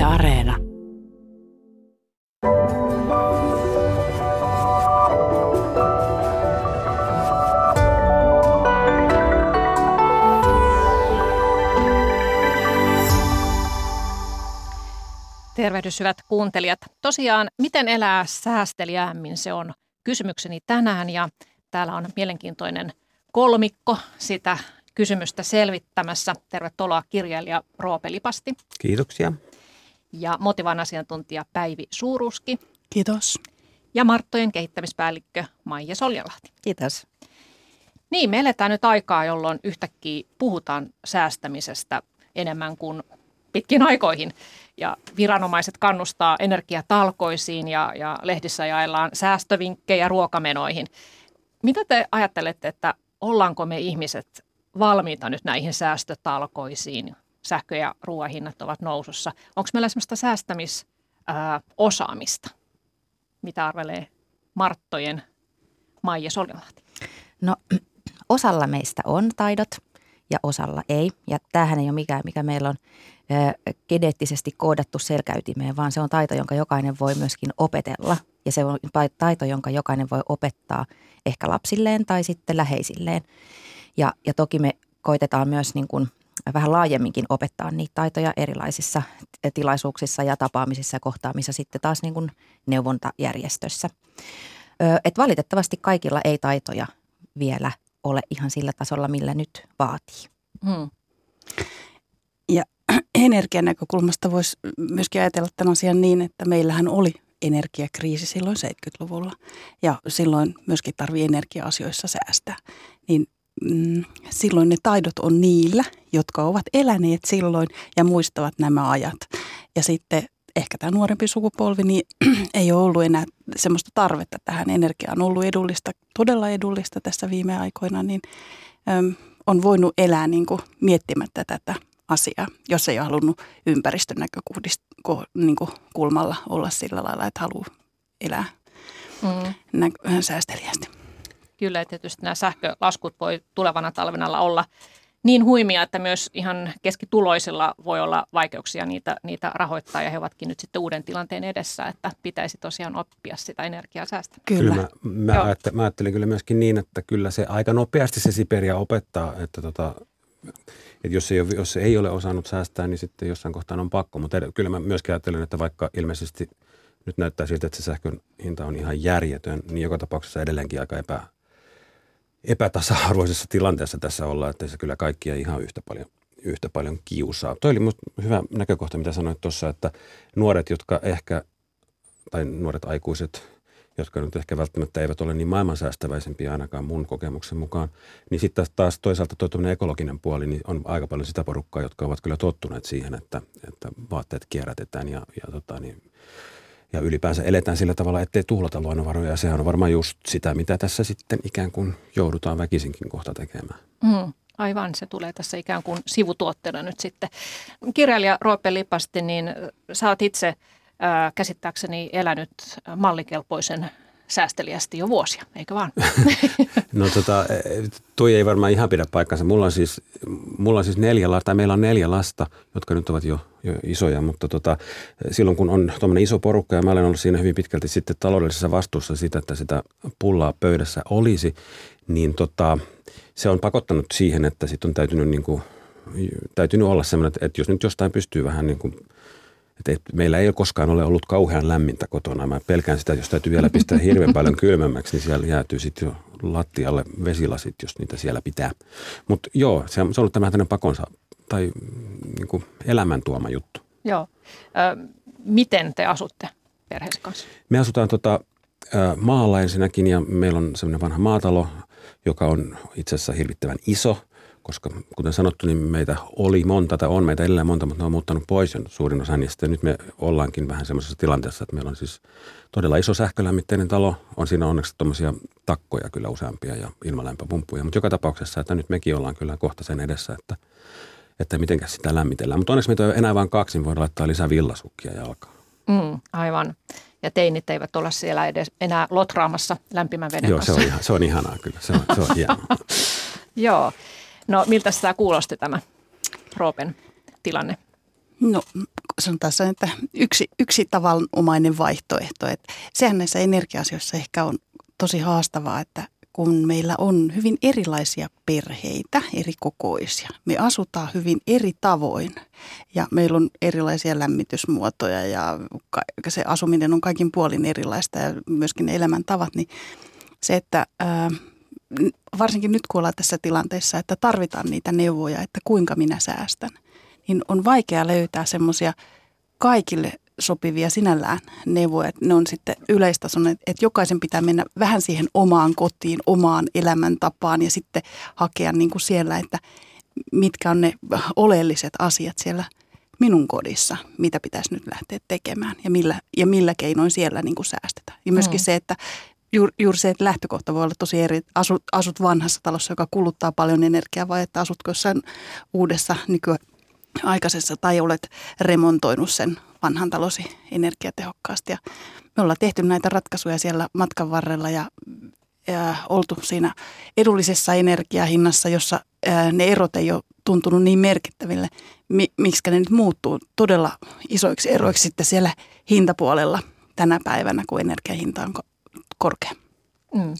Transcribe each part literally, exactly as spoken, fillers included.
Yle Areena. Tervehdys, hyvät kuuntelijat. Tosiaan, miten elää säästeliäämmin, se on kysymykseni tänään, ja täällä on mielenkiintoinen kolmikko sitä kysymystä selvittämässä. Tervetuloa kirjailija Roope Lipasti. Kiitoksia. Ja Motivan asiantuntija Päivi Suur-Uski. Kiitos. Ja Marttojen kehittämispäällikkö Maija Soljanlahti. Kiitos. Niin, me eletään nyt aikaa, jolloin yhtäkkiä puhutaan säästämisestä enemmän kuin pitkin aikoihin. Ja viranomaiset kannustaa energiatalkoisiin ja, ja lehdissä jaellaan säästövinkkejä ruokamenoihin. Mitä te ajattelette, että ollaanko me ihmiset valmiita nyt näihin säästötalkoisiin? Sähkö- ja ruoahinnat ovat nousussa. Onko meillä sellaista säästämisosaamista? Mitä arvelee Marttojen Maija Soljanlahti? No, osalla meistä on taidot ja osalla ei. Ja tämähän ei ole mikään, mikä meillä on geneettisesti koodattu selkäytimeen, vaan se on taito, jonka jokainen voi myöskin opetella. Ja se on taito, jonka jokainen voi opettaa ehkä lapsilleen tai sitten läheisilleen. Ja, ja toki me koitetaan myös niin kuin vähän laajemminkin opettaa niitä taitoja erilaisissa tilaisuuksissa ja tapaamisissa ja kohtaamisissa sitten taas niin kuin neuvontajärjestössä. Et valitettavasti kaikilla ei taitoja vielä ole ihan sillä tasolla, millä nyt vaatii. Hmm. Ja energian näkökulmasta voisi myöskin ajatella tämän asian niin, että meillähän oli energiakriisi silloin seitsemänkymmentäluvulla ja silloin myöskin tarvii energia-asioissa säästää, niin silloin ne taidot on niillä, jotka ovat eläneet silloin ja muistavat nämä ajat. Ja sitten ehkä tämä nuorempi sukupolvi niin ei ole ollut enää sellaista tarvetta tähän. Energia on ollut edullista, todella edullista tässä viime aikoina, niin on voinut elää niin kuin miettimättä tätä asiaa, jos ei ole halunnut ympäristön näkökulmalla olla sillä lailla, että haluaa elää mm. säästeliästi. Kyllä, ja tietysti nämä sähkölaskut voi tulevana talvena olla niin huimia, että myös ihan keskituloisilla voi olla vaikeuksia niitä, niitä rahoittaa, ja he ovatkin nyt sitten uuden tilanteen edessä, että pitäisi tosiaan oppia sitä energiaa säästämään. Kyllä. kyllä mä, mä, ajattelin, mä ajattelin kyllä myöskin niin, että kyllä se aika nopeasti se Siperia opettaa, että tota, et jos, ei ole, jos ei ole osannut säästää, niin sitten jossain kohtaa on pakko, mutta kyllä mä myöskin ajattelen, että vaikka ilmeisesti nyt näyttää siltä, että se sähkön hinta on ihan järjetön, niin joka tapauksessa edelleenkin aika epä, epätasa-arvoisessa tilanteessa tässä ollaan, että se kyllä kaikkia ihan yhtä paljon, yhtä paljon kiusaa. Toi oli musta hyvä näkökohta, mitä sanoit tuossa, että nuoret, jotka ehkä, tai nuoret aikuiset, jotka nyt ehkä välttämättä eivät ole niin maailmansäästäväisempiä ainakaan mun kokemuksen mukaan, niin sitten taas toisaalta tuo tuommoinen ekologinen puoli, niin on aika paljon sitä porukkaa, jotka ovat kyllä tottuneet siihen, että, että vaatteet kierrätetään ja, ja tota niin, ja ylipäänsä eletään sillä tavalla, ettei tuhlata luonnonvaroja. Sehän on varmaan just sitä, mitä tässä sitten ikään kuin joudutaan väkisinkin kohta tekemään. Mm, aivan, se tulee tässä ikään kuin sivutuotteena nyt sitten. Kirjailija Roope Lipasti, niin sä oot itse äh, käsittääkseni elänyt mallikelpoisen säästeliästi jo vuosia, eikö vaan? No tota, toi ei varmaan ihan pidä paikkansa. Mulla on siis, mulla on siis neljä lasta, tai meillä on neljä lasta, jotka nyt ovat jo, jo isoja, mutta tota, silloin kun on tuommoinen iso porukka, ja mä olen ollut siinä hyvin pitkälti sitten taloudellisessa vastuussa siitä, että sitä pullaa pöydässä olisi, niin tota, se on pakottanut siihen, että sitten on täytynyt, niin kuin, täytynyt olla sellainen, että jos nyt jostain pystyy vähän niin kuin, että meillä ei ole koskaan ole ollut kauhean lämmintä kotona. Mä pelkään sitä, että jos täytyy vielä pistää hirveän paljon kylmemmäksi, niin siellä jäätyy sitten jo lattialle vesilasit, jos niitä siellä pitää. Mutta joo, se on ollut tämmöinen pakonsa tai niinku elämäntuoma juttu. Joo. Ö, miten te asutte perheessä kanssa? Me asutaan tota, maalla ensinnäkin, ja meillä on semmoinen vanha maatalo, joka on itse asiassa hirvittävän iso. Koska kuten sanottu, niin meitä oli monta tai on meitä edelleen monta, mutta ne on muuttanut pois suurin osa niistä. Nyt me ollaankin vähän semmoisessa tilanteessa, että meillä on siis todella iso sähkölämmitteinen talo. On siinä onneksi tuommoisia takkoja kyllä useampia ja ilmalämpöpumppuja. Mutta joka tapauksessa, että nyt mekin ollaan kyllä kohta sen edessä, että, että mitenkäs sitä lämmitellään. Mutta onneksi meitä on enää vain kaksin, voidaan laittaa lisää villasukkia jalkaan. Mm, aivan. Ja teinit eivät ole siellä edes enää lotraamassa lämpimän veden kanssa. Joo, se on, ihan, se on ihanaa kyllä. Se on, se on hienoa. Joo. No miltä sitä kuulosti tämä Roopen tilanne? No sanotaan, että yksi, yksi tavanomainen vaihtoehto. Että sehän näissä energia-asioissa ehkä on tosi haastavaa, että kun meillä on hyvin erilaisia perheitä, eri kokoisia. Me asutaan hyvin eri tavoin ja meillä on erilaisia lämmitysmuotoja ja se asuminen on kaikin puolin erilaista ja myöskin ne elämäntavat. Niin se, että ää, varsinkin nyt kun ollaan tässä tilanteessa, että tarvitaan niitä neuvoja, että kuinka minä säästän, niin on vaikea löytää semmoisia kaikille sopivia sinällään neuvoja. Ne on sitten yleistason, että jokaisen pitää mennä vähän siihen omaan kotiin, omaan elämäntapaan ja sitten hakea niin kuin siellä, että mitkä on ne oleelliset asiat siellä minun kodissa, mitä pitäisi nyt lähteä tekemään ja millä, ja millä keinoin siellä niin kuin säästetään. Ja myöskin mm. se, että Juuri, juuri se, että lähtökohta voi olla tosi eri. Asut, asut vanhassa talossa, joka kuluttaa paljon energiaa, vai että asutko jossain uudessa nykyaikaisessa tai olet remontoinut sen vanhan talosi energiatehokkaasti. Ja me ollaan tehty näitä ratkaisuja siellä matkan varrella ja, ja oltu siinä edullisessa energiahinnassa, jossa ää, ne erot ei ole tuntunut niin merkittäville, mi, miksikä ne nyt muuttuu todella isoiksi eroiksi sitten siellä hintapuolella tänä päivänä, kun energiahinta on korkea. Mm.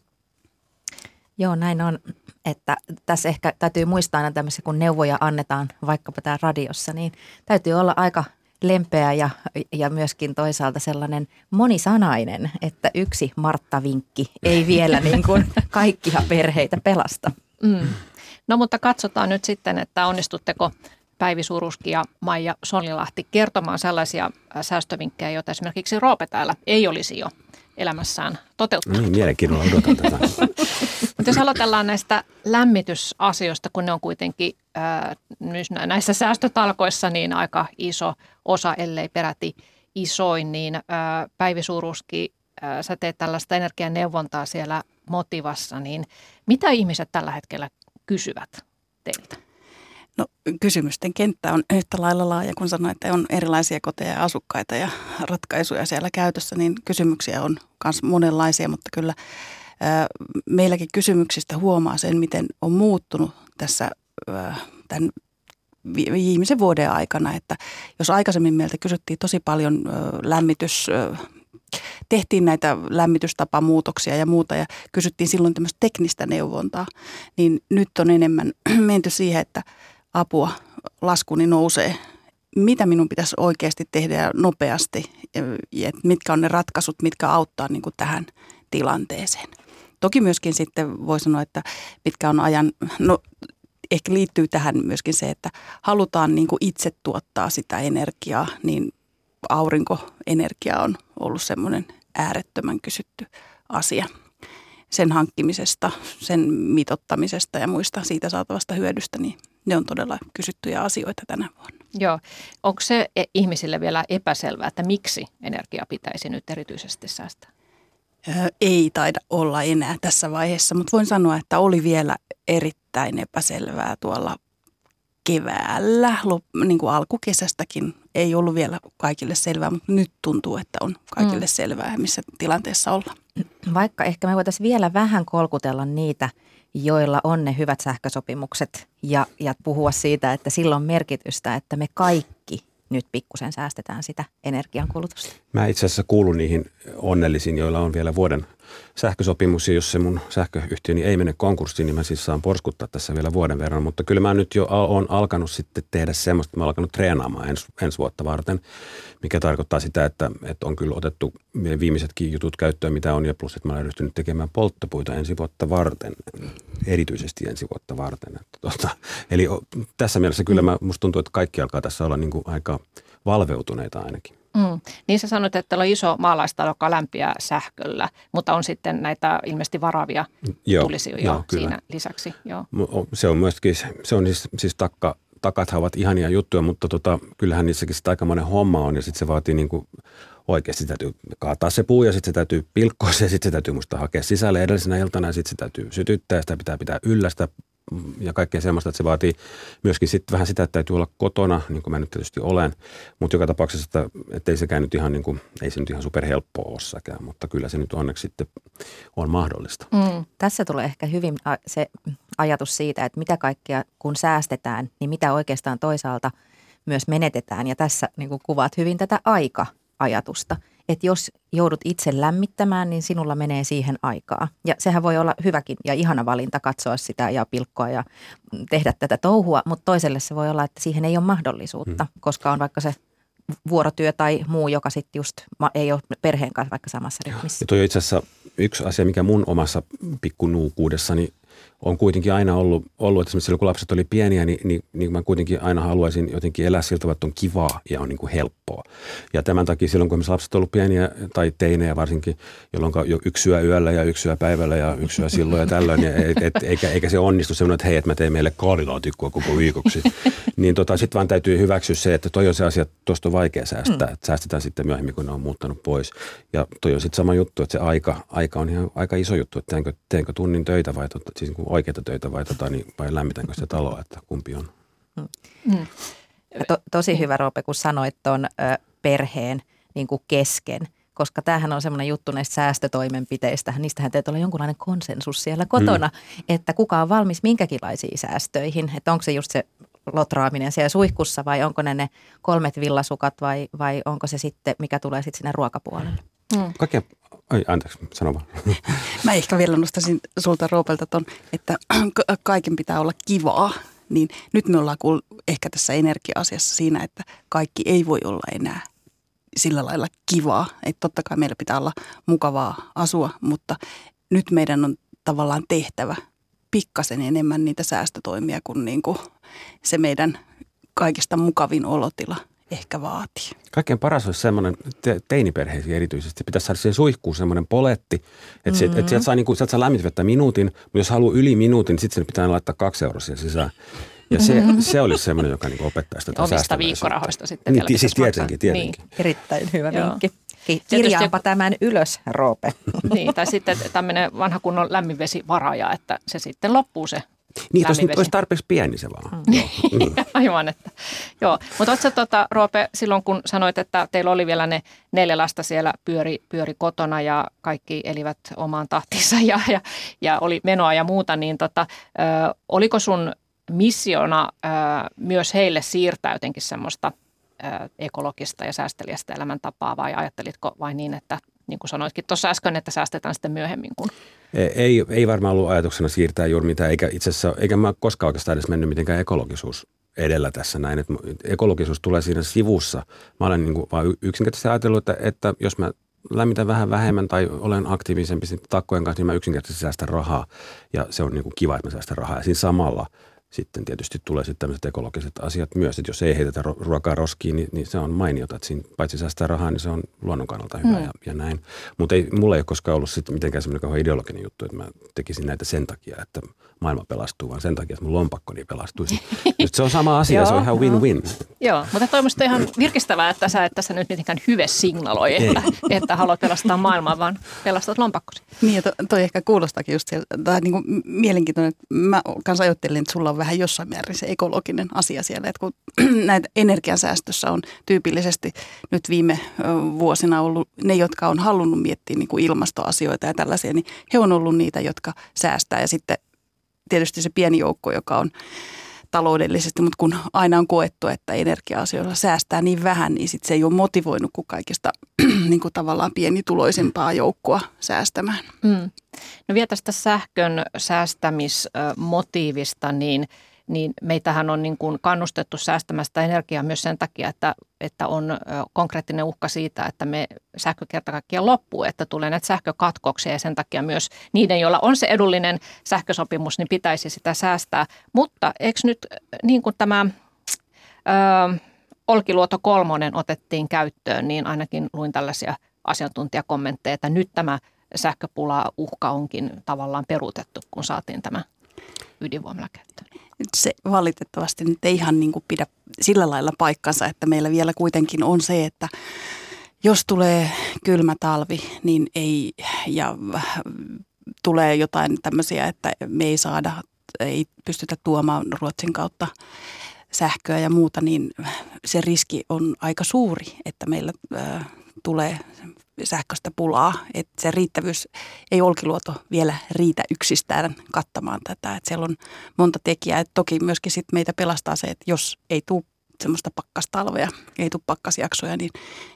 Joo, näin on, että tässä ehkä täytyy muistaa aina tämmöisiä, kun neuvoja annetaan vaikkapa täällä radiossa, niin täytyy olla aika lempeä ja, ja myöskin toisaalta sellainen monisanainen, että yksi Martta-vinkki ei vielä niin kuin kaikkia perheitä pelasta. Mm. No mutta katsotaan nyt sitten, että onnistutteko Päivi Suur-Uski ja Maija Soljanlahti kertomaan sellaisia säästövinkkejä, joita esimerkiksi Roope täällä ei olisi jo elämässään toteuttanut. Niin, mielenkiinnolla odotan tätä. Mutta jos aloitellaan näistä lämmitysasioista, kun ne on kuitenkin ää, näissä säästötalkoissa niin aika iso osa, ellei peräti isoin, niin ää, Päivi Suur-Uski, ää, sä teet tällaista energianeuvontaa siellä Motivassa, niin mitä ihmiset tällä hetkellä kysyvät teiltä? No, kysymysten kenttä on yhtä lailla laaja, kun sanoin, että on erilaisia koteja ja asukkaita ja ratkaisuja siellä käytössä, niin kysymyksiä on myös monenlaisia, mutta kyllä äh, meilläkin kysymyksistä huomaa sen, miten on muuttunut tässä äh, tämän viimeisen vuoden aikana, että jos aikaisemmin meiltä kysyttiin tosi paljon äh, lämmitys äh, tehtiin näitä lämmitystapamuutoksia ja muuta ja kysyttiin silloin tämmöistä teknistä neuvontaa, niin nyt on enemmän menty siihen, että apua, laskuni nousee. Mitä minun pitäisi oikeasti tehdä ja nopeasti? Ja mitkä on ne ratkaisut, mitkä auttaa niin kuin tähän tilanteeseen? Toki myöskin sitten voi sanoa, että mitkä on ajan, no ehkä liittyy tähän myöskin se, että halutaan niin kuin itse tuottaa sitä energiaa, niin aurinkoenergia on ollut semmoinen äärettömän kysytty asia. Sen hankkimisesta, sen mitoittamisesta ja muista siitä saatavasta hyödystä, niin ne on todella kysyttyjä asioita tänä vuonna. Joo. Onko se ihmisille vielä epäselvää, että miksi energiaa pitäisi nyt erityisesti säästää? Öö, ei taida olla enää tässä vaiheessa, mutta voin sanoa, että oli vielä erittäin epäselvää tuolla keväällä, niin kuin alkukesästäkin. Ei ollut vielä kaikille selvää, mutta nyt tuntuu, että on kaikille mm. selvää, missä tilanteessa ollaan. Vaikka ehkä me voitaisiin vielä vähän kolkutella niitä, joilla on ne hyvät sähkösopimukset ja, ja puhua siitä, että sillä on merkitystä, että me kaikki nyt pikkusen säästetään sitä energiankulutusta. Mä itse asiassa kuulun niihin onnellisiin, joilla on vielä vuoden sähkösopimus, ja jos se mun sähköyhtiöni ei mene konkurssiin, niin mä siis saan porskuttaa tässä vielä vuoden verran, mutta kyllä mä nyt jo oon alkanut sitten tehdä semmoista, että mä oon alkanut treenaamaan ens, ensi vuotta varten, mikä tarkoittaa sitä, että, että on kyllä otettu viimeisetkin jutut käyttöön, mitä on, ja plus, että mä olen ryhtynyt tekemään polttopuita ensi vuotta varten, erityisesti ensi vuotta varten. Että tuota, eli tässä mielessä kyllä mä, musta tuntuu, että kaikki alkaa tässä olla niin kuin aika valveutuneita ainakin. Mm. Niin sä sanoit, että on iso maalaistalo, joka lämpiää sähköllä, mutta on sitten näitä ilmeisesti varavia tulisi jo siinä lisäksi. Joo. Se on myöskin, se on siis, siis takka, takathan ovat ihania juttuja, mutta tota, kyllähän niissäkin sitten aikamoinen homma on ja sitten se vaatii niinku oikeasti, täytyy kaataa se puu ja sitten se täytyy pilkkoa se ja sitten se täytyy musta hakea sisälle edellisenä iltana ja sitten se täytyy sytyttää ja sitä pitää pitää yllä sitä ja kaikkea semmoista, että se vaatii myöskin sitten vähän sitä, että täytyy olla kotona, niin kuin mä nyt tietysti olen, mutta joka tapauksessa, että, että ei sekään nyt ihan, niin kuin, ei se nyt ihan superhelppoa ole sekään, mutta kyllä se nyt onneksi sitten on mahdollista. Mm. Tässä tulee ehkä hyvin se ajatus siitä, että mitä kaikkea kun säästetään, niin mitä oikeastaan toisaalta myös menetetään. Ja tässä niin kuin kuvaat hyvin tätä aika-ajatusta, että jos joudut itse lämmittämään, niin sinulla menee siihen aikaa. Ja sehän voi olla hyväkin ja ihana valinta katsoa sitä ja pilkkoa ja tehdä tätä touhua, mutta toiselle se voi olla, että siihen ei ole mahdollisuutta, hmm. koska on vaikka se vuorotyö tai muu, joka sitten just ei ole perheen kanssa vaikka samassa rytmissä. Ja toi on itse asiassa yksi asia, mikä mun omassa pikkunuukuudessani on kuitenkin aina ollut, ollut että silloin kun lapset oli pieniä, niin, niin, niin mä kuitenkin aina haluaisin jotenkin elää siltä tavalla, että on kivaa ja on niin kuin helppoa. Ja tämän takia silloin, kun lapset on ollut pieniä tai teinejä varsinkin, jolloin yksi yö yöllä ja yksi yö päivällä ja yksi yö silloin ja tällöin, niin et, et, eikä, eikä se onnistu semmoinen, että hei, että mä tein meille kaarilaatikkua koko viikoksi. Niin tota, sitten vaan täytyy hyväksyä se, että toi on se asia, että tuosta on vaikea säästää. Mm. Säästetään sitten myöhemmin, kun ne on muuttanut pois. Ja toi on sitten sama juttu, että se aika, aika on ihan aika iso juttu, että teenkö, teenkö tunnin töitä vai totta, siis oikeita töitä vai, tota, niin, vai lämmitänkö sitä taloa, että kumpi on. Mm. To, tosi hyvä, Roope, kun sanoit tuon perheen niin kuin kesken, koska tämähän on semmoinen juttu näistä säästötoimenpiteistä. Niistähän teet olla jonkunlainen konsensus siellä kotona, mm. että kuka on valmis minkäkinlaisiin säästöihin. Että onko se just se lotraaminen siellä suihkussa vai onko ne ne kolmet villasukat vai, vai onko se sitten, mikä tulee sitten sinne ruokapuolelle. Mm. Kaikkea. Ai, anteeksi, sano vaan. Mä ehkä vielä nostaisin sulta Roopelta ton, että kaiken pitää olla kivaa. Niin nyt me ollaan kuullut ehkä tässä energia-asiassa siinä, että kaikki ei voi olla enää sillä lailla kivaa. Että totta kai meillä pitää olla mukavaa asua, mutta nyt meidän on tavallaan tehtävä pikkasen enemmän niitä säästötoimia, kun niinku se meidän kaikista mukavin olotila ehkä vaatii. Kaikkein paras olisi semmoinen te- teiniperheisiin erityisesti. Pitäisi saada siihen suihkuun semmoinen poletti, että mm-hmm. et sieltä saa, niinku, sielt saa lämmitvettä minuutin, mutta jos haluaa yli minuutin, niin sitten sen pitää laittaa kaksi euroa siihen sisään. Ja se, mm-hmm. se olisi semmoinen, joka niinku opettaa sitä säästäväisyyttä. Omista viikkorahoista sitten vielä niin, pitäisi siis tietenkin, tietenkin. Niin. Erittäin hyvä vinkki. Kirjaanpa joku tämän ylös, Roope. Niin, tai sitten tämmöinen vanha kunnon lämminvesivaraja, että se sitten loppuu se. Niin, olisi tarpeeksi pieni se vaan. Mm. Mm. Aivan, että joo. Mutta oletko tuota, Roope, silloin kun sanoit, että teillä oli vielä ne neljä lasta siellä pyöri, pyöri kotona ja kaikki elivät omaan tahtiinsa ja, ja, ja oli menoa ja muuta, niin tota, ö, oliko sun missiona ö, myös heille siirtää jotenkin semmoista ö, ekologista ja säästeliästä elämäntapaa vai ajattelitko vain niin, että niin kuin sanoitkin tuossa äsken, että säästetään sitten myöhemmin kun. Ei, ei varmaan ollut ajatuksena siirtää juuri mitään, eikä itse asiassa, eikä mä koskaan oikeastaan edes mennyt mitenkään ekologisuus edellä tässä näin, että ekologisuus tulee siinä sivussa. Mä olen niin kuin vaan yksinkertaisesti ajatellut, että, että jos mä lämmitän vähän vähemmän tai olen aktiivisempi takkojen kanssa, niin mä yksinkertaisesti säästän rahaa ja se on niin kuin kiva, että mä säästän rahaa ja siinä samalla sitten tietysti tulee sitten tämmöiset ekologiset asiat myös, että jos ei heitetä ruokaa roskiin, niin, niin se on mainiota, että siinä paitsi säästää rahaa, niin se on luonnon kannalta hyvä mm. ja, ja näin. Mutta ei, mulla ei ole koskaan ollut sitten mitenkään semmoinen kauhean ideologinen juttu, että mä tekisin näitä sen takia, että maailma pelastuu, vaan sen takia, että mun lompakkoni pelastuisi. Nyt se on sama asia, se on ihan win-win. Joo, mutta toi musta ihan virkistävää, että sä et tässä nyt mitenkään hyve signaloi, että, että haluat pelastaa maailmaa, vaan pelastat lompakkosi. Niin ja to, toi ehkä kuulostaakin just sieltä, tai niin kuin mielenkiintoinen, että mä kanssa ajattelin, että sulla on vähän jossain määrin se ekologinen asia siellä, että kun näitä energiansäästössä on tyypillisesti nyt viime vuosina ollut ne, jotka on halunnut miettiä niin kuin ilmastoasioita ja tällaisia, niin he on ollut niitä, jotka säästää ja sitten tietysti se pieni joukko, joka on taloudellisesti, mutta kun aina on koettu, että energia-asioilla säästää niin vähän, niin sitten se ei ole motivoinut kuin kaikista niin kuin tavallaan pienituloisempaa joukkoa säästämään. Mm. No vielä tästä sähkön säästämismotiivista, niin, niin meitähän on niin kuin kannustettu säästämästä energiaa myös sen takia, että, että on konkreettinen uhka siitä, että me sähkö kerta kaikkiaan loppuu, että tulee näitä sähkökatkoksia ja sen takia myös niiden, joilla on se edullinen sähkösopimus, niin pitäisi sitä säästää. Mutta eikö nyt niin kuin tämä ö, Olkiluoto kolmonen otettiin käyttöön, niin ainakin luin tällaisia asiantuntijakommentteja, että nyt tämä sähköpula uhka onkin tavallaan peruutettu, kun saatiin tämä ydinvoimalla käyttöön. Se valitettavasti nyt ei ihan niin kuin pidä sillä lailla paikkansa, että meillä vielä kuitenkin on se, että jos tulee kylmä talvi, niin ei, ja tulee jotain tämmöisiä, että me ei saada, ei pystytä tuomaan Ruotsin kautta sähköä ja muuta, niin se riski on aika suuri, että meillä äh, tulee sähköstä pulaa, että se riittävyys ei Olkiluoto vielä riitä yksistään kattamaan tätä, että siellä on monta tekijää, että toki myöskin sit meitä pelastaa se, että jos ei tule semmoista pakkastalvea, ei tule pakkasjaksoja, niin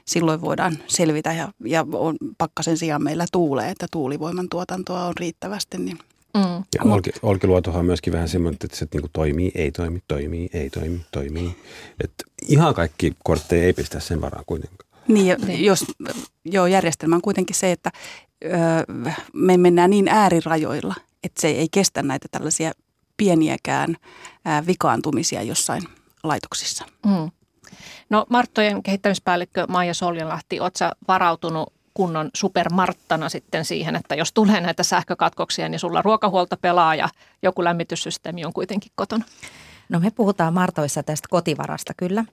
silloin voidaan selvitä ja, ja on, pakkasen sijaan meillä tuulee, että tuulivoiman tuotantoa on riittävästi. Niin. Mm. Ja olki, Olkiluotohan on myöskin vähän semmoinen, että se niin toimii, ei toimi, toimii, ei toimi, toimii. Että ihan kaikki kortteja ei pistä sen varaan kuitenkaan. Niin, jo, jos, joo, järjestelmä on kuitenkin se, että öö, me mennään niin äärirajoilla, että se ei kestä näitä tällaisia pieniäkään ää, vikaantumisia jossain laitoksissa. Mm. No Marttojen kehittämispäällikkö Maija Soljanlahti, oletko sä varautunut kunnon supermarttana sitten siihen, että jos tulee näitä sähkökatkoksia, niin sulla ruokahuolta pelaa ja joku lämmityssysteemi on kuitenkin kotona? No me puhutaan Martoissa tästä kotivarasta kyllä.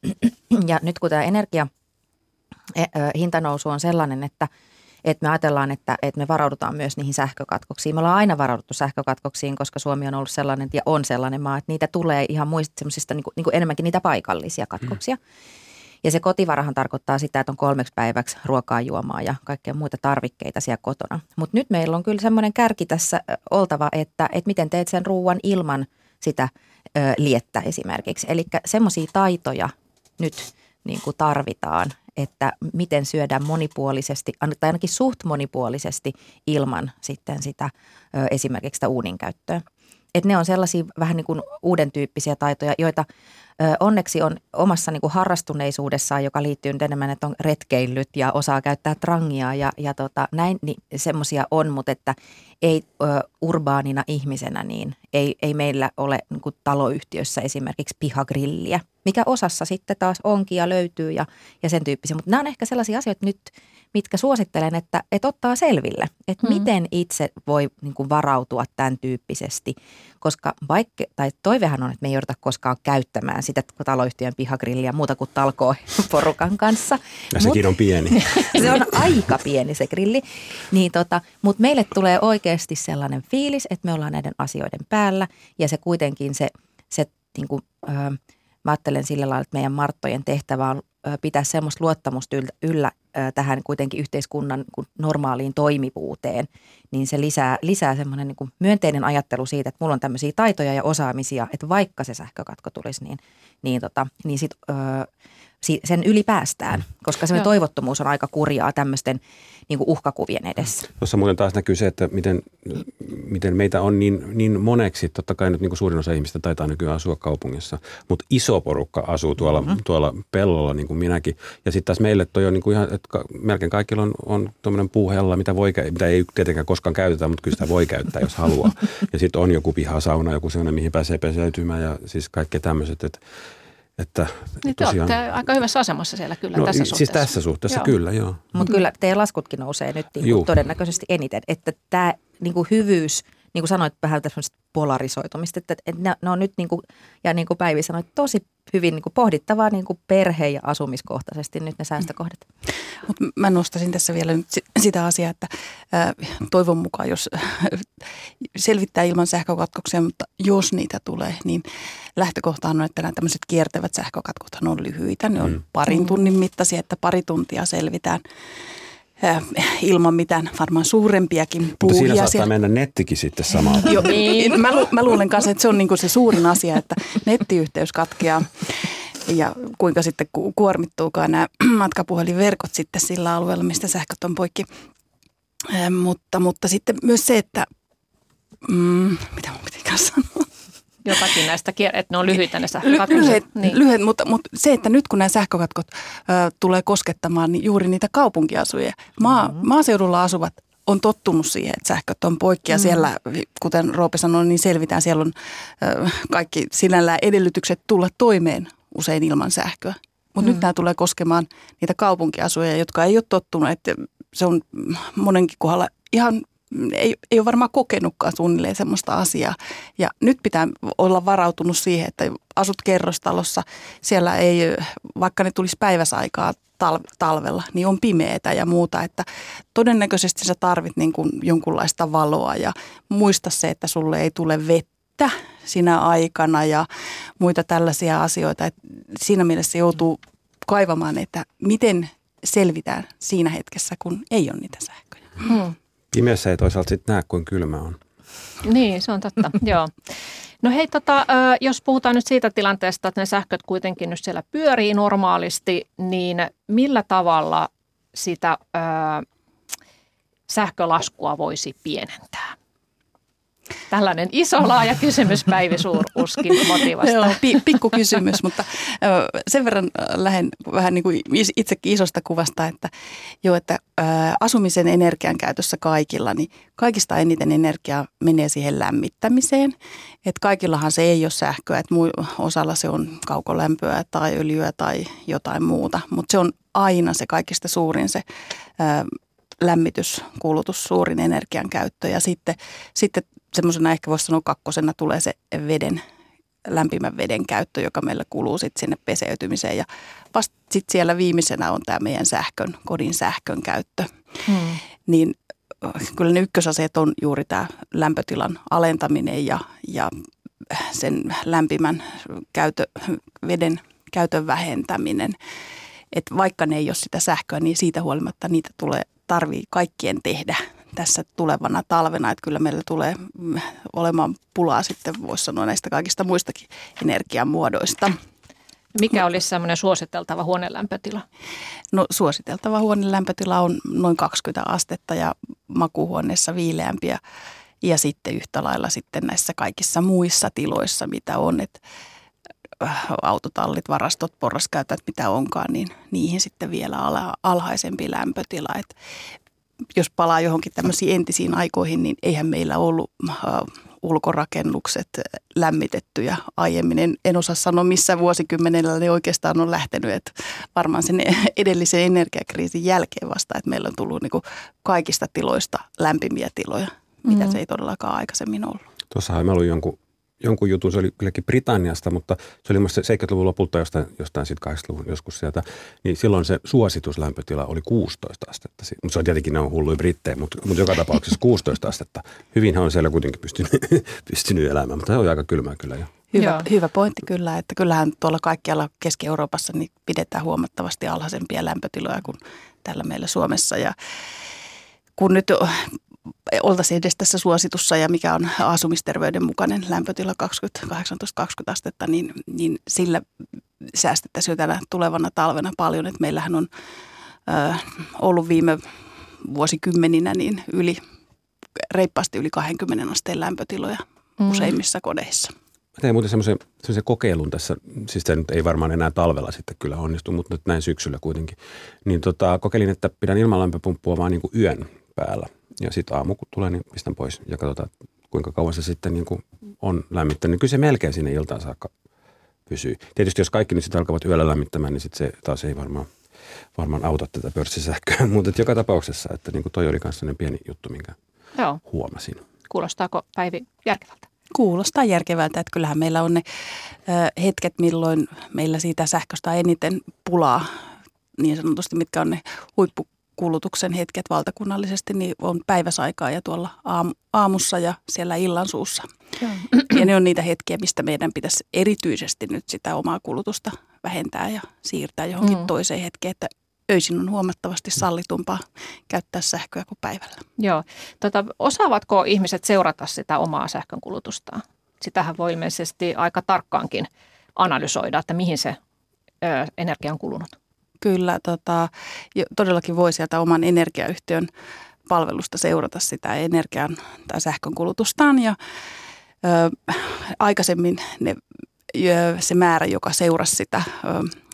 Ja nyt kun tämä energia hintanousu on sellainen, että että me ajatellaan, että, että me varaudutaan myös niihin sähkökatkoksiin. Me ollaan aina varauduttu sähkökatkoksiin, koska Suomi on ollut sellainen ja on sellainen maa, että niitä tulee ihan muista semmoisista niin niin enemmänkin niitä paikallisia katkoksia. Mm. Ja se kotivarahan tarkoittaa sitä, että on kolmeksi päiväksi ruokaa, juomaa ja kaikkea muita tarvikkeita siellä kotona. Mutta nyt meillä on kyllä semmoinen kärki tässä oltava, että, että miten teet sen ruuan ilman sitä ö, liettä esimerkiksi. Eli semmoisia taitoja nyt niin kuin tarvitaan, että miten syödään monipuolisesti, tai ainakin suht monipuolisesti ilman sitten sitä esimerkiksi sitä uunin käyttöä. Että ne on sellaisia vähän niin kuin uuden tyyppisiä taitoja, joita onneksi on omassa niin kuin harrastuneisuudessaan, joka liittyy nyt enemmän, että on retkeillyt ja osaa käyttää trangia ja, ja tota, näin, niin semmoisia on, mutta että ei ö, urbaanina ihmisenä niin, ei, ei meillä ole niin kuin taloyhtiössä esimerkiksi pihagrilliä, mikä osassa sitten taas onkin ja löytyy ja, ja sen tyyppisiä. Mutta nämä on ehkä sellaisia asioita nyt, mitkä suosittelen, että, että ottaa selville, että mm. miten itse voi niin kuin varautua tämän tyyppisesti, koska vaikka, tai toivehan on, että me ei jouduta koskaan käyttämään sitä taloyhtiön pihagrillia muuta kuin talkoo porukan kanssa. Ja sekin Mut, on pieni. Se on aika pieni se grilli. Niin tota, mutta meille tulee oikeasti sellainen fiilis, että me ollaan näiden asioiden päällä ja se kuitenkin se, se niin kuin, äh, mä ajattelen sillä lailla, että meidän Marttojen tehtävä on äh, pitää semmoista luottamusta yllä, yllä äh, tähän kuitenkin yhteiskunnan kun normaaliin toimivuuteen. Niin se lisää, lisää semmoinen niin kuin myönteinen ajattelu siitä, että mulla on tämmöisiä taitoja ja osaamisia, että vaikka se sähkökatko tulisi, niin, niin, tota, niin sit, ö, si, sen ylipäästään, koska semmoinen toivottomuus on aika kurjaa tämmöisten niin kuin uhkakuvien edessä. Tuossa muuten taas näkyy se, että miten, miten meitä on niin, niin moneksi, totta kai nyt niin kuin suurin osa ihmistä taitaa nykyään asua kaupungissa, mutta iso porukka asuu tuolla, mm-hmm. tuolla pellolla niin kuin minäkin. Ja sitten taas meille toi on niin kuin ihan, että melkein kaikilla on, on tuommoinen puuhella, mitä, voi, mitä ei tietenkään koskaan käytetään, mutta kyllä sitä voi käyttää, jos haluaa. Ja sitten on joku pihasauna, joku sellainen, mihin pääsee peseytymään ja siis kaikki tämmöiset, että, että niin tosiaan. Te olette aika hyvässä asemassa siellä kyllä no, tässä suhteessa. Siis tässä suhteessa joo. kyllä, joo. Mutta kyllä teidän laskutkin nousee nyt niinku todennäköisesti eniten, että tämä niinku hyvyys, niin kuin sanoit vähän tämmöistä polarisoitumista, että, että ne, ne on nyt niin kuin, ja niin kuin Päivi sanoi, tosi hyvin niin kuin pohdittavaa niin kuin perhe- ja asumiskohtaisesti nyt ne säästökohdat. Mut mä nostaisin tässä vielä nyt sitä asiaa, että ää, toivon mukaan, jos selvittää ilman sähkökatkoksia, mutta jos niitä tulee, niin lähtökohtaan on, että nämä tämmöiset kiertävät sähkökatkothan on lyhyitä, ne on mm. parin tunnin mittaisia, että pari tuntia selvitään. Ilman mitään varmaan suurempiakin puuhia. Mutta siinä saattaa siellä mennä nettikin sitten samalla. Joo, niin. mä, lu- mä luulen kanssa, että se on niinku se suurin asia, että nettiyhteys katkeaa ja kuinka sitten ku- kuormittuukaan nämä matkapuhelinverkot sitten sillä alueella, mistä sähköt on poikki. Ee, mutta, mutta sitten myös se, että mm, mitä mun pitikään sanoa? Jotakin näistä, että ne on lyhyitä ne sähkökatkot. Lyhyet, niin. lyhyet mutta, mutta se, että nyt kun nämä sähkökatkot ö, tulee koskettamaan niin juuri niitä kaupunkiasujia, maa, mm-hmm. maaseudulla asuvat on tottunut siihen, että sähköt on poikki ja mm-hmm. siellä, kuten Roope sanoi, niin selvitään, siellä on ö, kaikki sinällään edellytykset tulla toimeen usein ilman sähköä. Mutta mm-hmm. nyt nämä tulee koskemaan niitä kaupunkiasujia, jotka ei ole tottuneet, että se on monenkin kohdalla ihan Ei, ei ole varmaan kokenutkaan suunnilleen semmoista asiaa. Ja nyt pitää olla varautunut siihen, että asut kerrostalossa, siellä ei, vaikka ne tulisi päiväsaikaa talvella, niin on pimeätä ja muuta. Että todennäköisesti sä tarvit niin kuin jonkunlaista valoa ja muista se, että sulle ei tule vettä sinä aikana ja muita tällaisia asioita. Että siinä mielessä joutuu kaivamaan, että miten selvitään siinä hetkessä, kun ei ole niitä sähköjä. Hmm. Pimeässä ei toisaalta sitten näe, kuin kylmä on. Niin, se on totta, joo. No hei, tota, jos puhutaan nyt siitä tilanteesta, että ne sähköt kuitenkin nyt siellä pyörii normaalisti, niin millä tavalla sitä ö, sähkölaskua voisi pienentää? Tällainen iso laaja kysymys Päivi Suur-Uskin Motivasta. Joo, pikku kysymys, mutta sen verran lähden vähän niin kuin itsekin isosta kuvasta, että, jo, että asumisen energian käytössä kaikilla, niin kaikista eniten energiaa menee siihen lämmittämiseen. Että kaikillahan se ei ole sähköä, että osalla se on kaukolämpöä tai öljyä tai jotain muuta, mutta se on aina se kaikista suurin se lämmitys, kulutus, suurin energian käyttö ja sitten, sitten semmoisena ehkä voisi sanoa kakkosena tulee se veden, lämpimän veden käyttö, joka meillä kuluu sitten sinne peseytymiseen. Ja vasta sitten siellä viimeisenä on tämä meidän sähkön, kodin sähkön käyttö. Hmm. Niin kyllä ne ykkösaseet on juuri tämä lämpötilan alentaminen ja, ja sen lämpimän käytö, veden käytön vähentäminen. Et vaikka ne ei ole sitä sähköä, niin siitä huolimatta niitä tulee, tarvii kaikkien tehdä tässä tulevana talvena, että kyllä meillä tulee olemaan pulaa sitten, voisi sanoa, näistä kaikista muistakin energiamuodoista. Mikä olisi semmoinen suositeltava huonelämpötila? No suositeltava huonelämpötila on noin kaksikymmentä astetta ja makuuhuoneessa viileämpiä ja sitten yhtä lailla sitten näissä kaikissa muissa tiloissa, mitä on, että autotallit, varastot, porraskäytät, mitä onkaan, niin niihin sitten vielä alhaisempi lämpötila, että jos palaa johonkin tämmöisiin entisiin aikoihin, niin eihän meillä ollut äh, ulkorakennukset lämmitettyjä aiemmin. En, en osaa sanoa, missä vuosikymmenellä ne oikeastaan on lähtenyt. Et varmaan sen edellisen energiakriisin jälkeen vasta, että meillä on tullut niinku kaikista tiloista lämpimiä tiloja, mitä mm-hmm. se ei todellakaan aikaisemmin ollut. Tuossahan mä luin jonkun, jonkun jutun, se oli kylläkin Britanniasta, mutta se oli myös seitsemänkymmentäluvun lopulta jostain, jostain sitten kahdeksankymmentäluvun joskus sieltä, niin silloin se suosituslämpötila oli kuusitoista astetta. Mutta se on tietenkin, ne on hulluja brittejä, mutta, mutta joka tapauksessa kuusitoista astetta. Hyvinhän on siellä kuitenkin pystynyt, pystynyt elämään, mutta se on aika kylmää kyllä jo. Hyvä, hyvä pointti kyllä, että kyllähän tuolla kaikkialla Keski-Euroopassa niin pidetään huomattavasti alhaisempia lämpötiloja kuin täällä meillä Suomessa. Ja kun nyt oltaisiin edes tässä suositussa ja mikä on asumisterveyden mukainen lämpötila kaksikymmentä, kahdeksantoista kaksikymmentä astetta, niin, niin sillä säästettäisiin jo tänä tulevana talvena paljon. Että meillähän on ö, ollut viime vuosikymmeninä niin yli, reippaasti yli kaksikymmentä asteen lämpötiloja mm. useimmissa kodeissa. Mä tein muuten semmoisen kokeilun tässä, siis se nyt ei varmaan enää talvella sitten kyllä onnistu, mutta nyt näin syksyllä kuitenkin. Niin tota, kokeilin, että pidän ilmanlämpöpumppua vaan niin kuin yön päällä. Ja sitten aamu, kun tulee, niin pistän pois ja katsotaan, kuinka kauan se sitten niin kuin on lämmittänyt. Kyllä se melkein sinne iltaan saakka pysyy. Tietysti jos kaikki nyt sitten alkavat yöllä lämmittämään, niin sitten se taas ei varmaan, varmaan auta tätä pörssisähköä. Mutta joka tapauksessa, että niin kuin toi oli kanssa niin pieni juttu, minkä Joo. huomasin. Kuulostaako Päivi järkevältä? Kuulostaa järkevältä, että kyllähän meillä on ne ö, hetket, milloin meillä siitä sähköstä eniten pulaa, niin sanotusti, mitkä on ne huippu. Kulutuksen hetket valtakunnallisesti niin on päiväsaikaa ja tuolla aamussa ja siellä illan suussa. Joo. Ja ne on niitä hetkiä, mistä meidän pitäisi erityisesti nyt sitä omaa kulutusta vähentää ja siirtää johonkin mm. toiseen hetkeen, että öisin on huomattavasti sallitumpaa käyttää sähköä kuin päivällä. Joo. Tota, osaavatko ihmiset seurata sitä omaa sähkönkulutustaan? Sitähän voi ilmeisesti aika tarkkaankin analysoida, että mihin se ö, energia on kulunut. Kyllä, tota, todellakin voi sieltä oman energiayhtiön palvelusta seurata sitä energian tai sähkön kulutustaan. Ja, ö, aikaisemmin ne, ö, se määrä, joka seurasi sitä ö,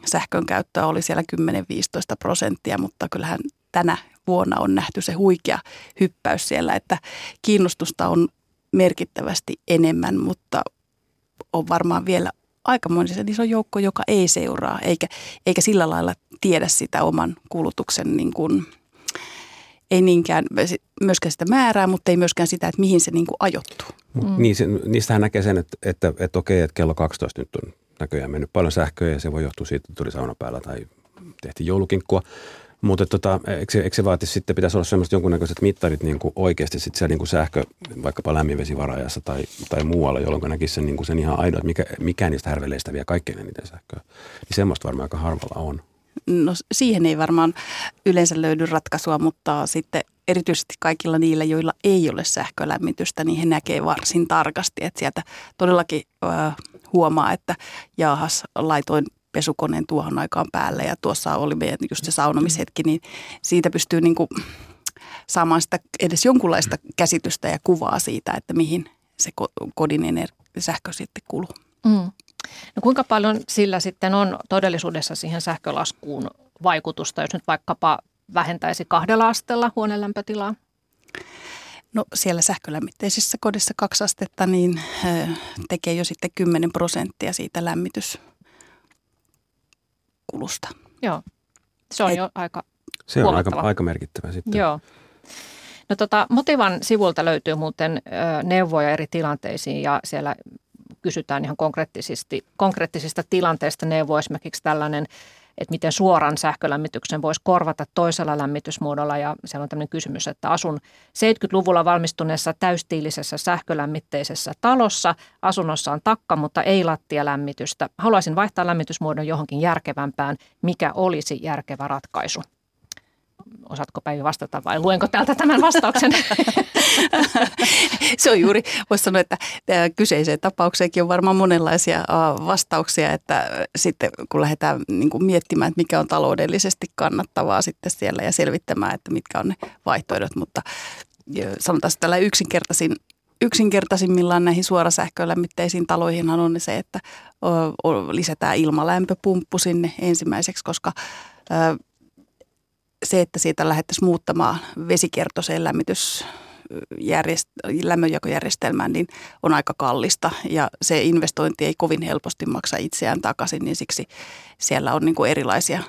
sähkön käyttöä, oli siellä kymmenen viisitoista prosenttia, mutta kyllähän tänä vuonna on nähty se huikea hyppäys siellä, että kiinnostusta on merkittävästi enemmän, mutta on varmaan vielä aikamoinen iso joukko, joka ei seuraa, eikä, eikä sillä lailla tiedä sitä oman kulutuksen, niin kuin, ei niinkään myöskään sitä määrää, mutta ei myöskään sitä, että mihin se niin kuin ajoittuu. Mm. Niin, se, niistähän näkee sen, että, että, että okei, että kello kaksitoista nyt on näköjään mennyt paljon sähköä ja se voi johtua siitä, että tuli sauna päällä tai tehtiin joulukinkkua. Mutta tota, eikö, eikö se vaatisi sitten, pitäisi olla semmoiset jonkunnäköiset mittarit niin kuin oikeasti sitten siellä niin kuin sähkö, vaikkapa lämminvesivaraajassa tai, tai muualla, jolloin näkisi sen, niin kuin sen ihan aidon, että mikä, mikä niistä härveleistä vie kaikkein eniten sähköä. Niin semmoista varmaan aika harvalla on. No siihen ei varmaan yleensä löydy ratkaisua, mutta sitten erityisesti kaikilla niillä, joilla ei ole sähkölämmitystä, niin he näkee varsin tarkasti, että sieltä todellakin äh, huomaa, että jaahas, laitoin pesukoneen tuohon aikaan päälle ja tuossa oli meidän just se saunomishetki, niin siitä pystyy niin kuin saamaan sitä edes jonkunlaista käsitystä ja kuvaa siitä, että mihin se kodin energi- sähkö sitten kuluu. Mm. No kuinka paljon sillä sitten on todellisuudessa siihen sähkölaskuun vaikutusta, jos nyt vaikkapa vähentäisi kahdella asteella huoneen lämpötilaa? No siellä sähkölämmitteisessä kodissa kaksi astetta niin tekee jo sitten kymmenen prosenttia siitä lämmityskulusta. Joo, se on Et, jo aika Se on aika, aika merkittävä sitten. Joo. No tota, Motivan sivulta löytyy muuten neuvoja eri tilanteisiin ja siellä kysytään ihan konkreettisesti, konkreettisista tilanteista neuvoa, esimerkiksi tällainen, että miten suoran sähkölämmityksen voisi korvata toisella lämmitysmuodolla. Ja siellä on tämmöinen kysymys, että asun seitsemänkymmentäluvulla valmistuneessa täystiilisessä sähkölämmitteisessä talossa. Asunnossa on takka, mutta ei lattialämmitystä. Haluaisin vaihtaa lämmitysmuodon johonkin järkevämpään. Mikä olisi järkevä ratkaisu? Osaatko Päivi vastata vai luenko täältä tämän vastauksen? Se on juuri, voisi sanoa, että kyseiseen tapaukseenkin on varmaan monenlaisia vastauksia, että sitten kun lähdetään niin kuin miettimään, että mikä on taloudellisesti kannattavaa sitten siellä ja selvittämään, että mitkä on ne vaihtoehdot, mutta sanotaan tällä yksinkertaisin, yksinkertaisimmillaan näihin suorasähkölämmitteisiin taloihinhan on se, että lisätään ilmalämpöpumppu sinne ensimmäiseksi, koska se, että siitä lähdettäisiin muuttamaan vesikiertoiseen lämminjakojärjestelmään, niin on aika kallista ja se investointi ei kovin helposti maksa itseään takaisin, niin siksi siellä on niin kuin erilaisia,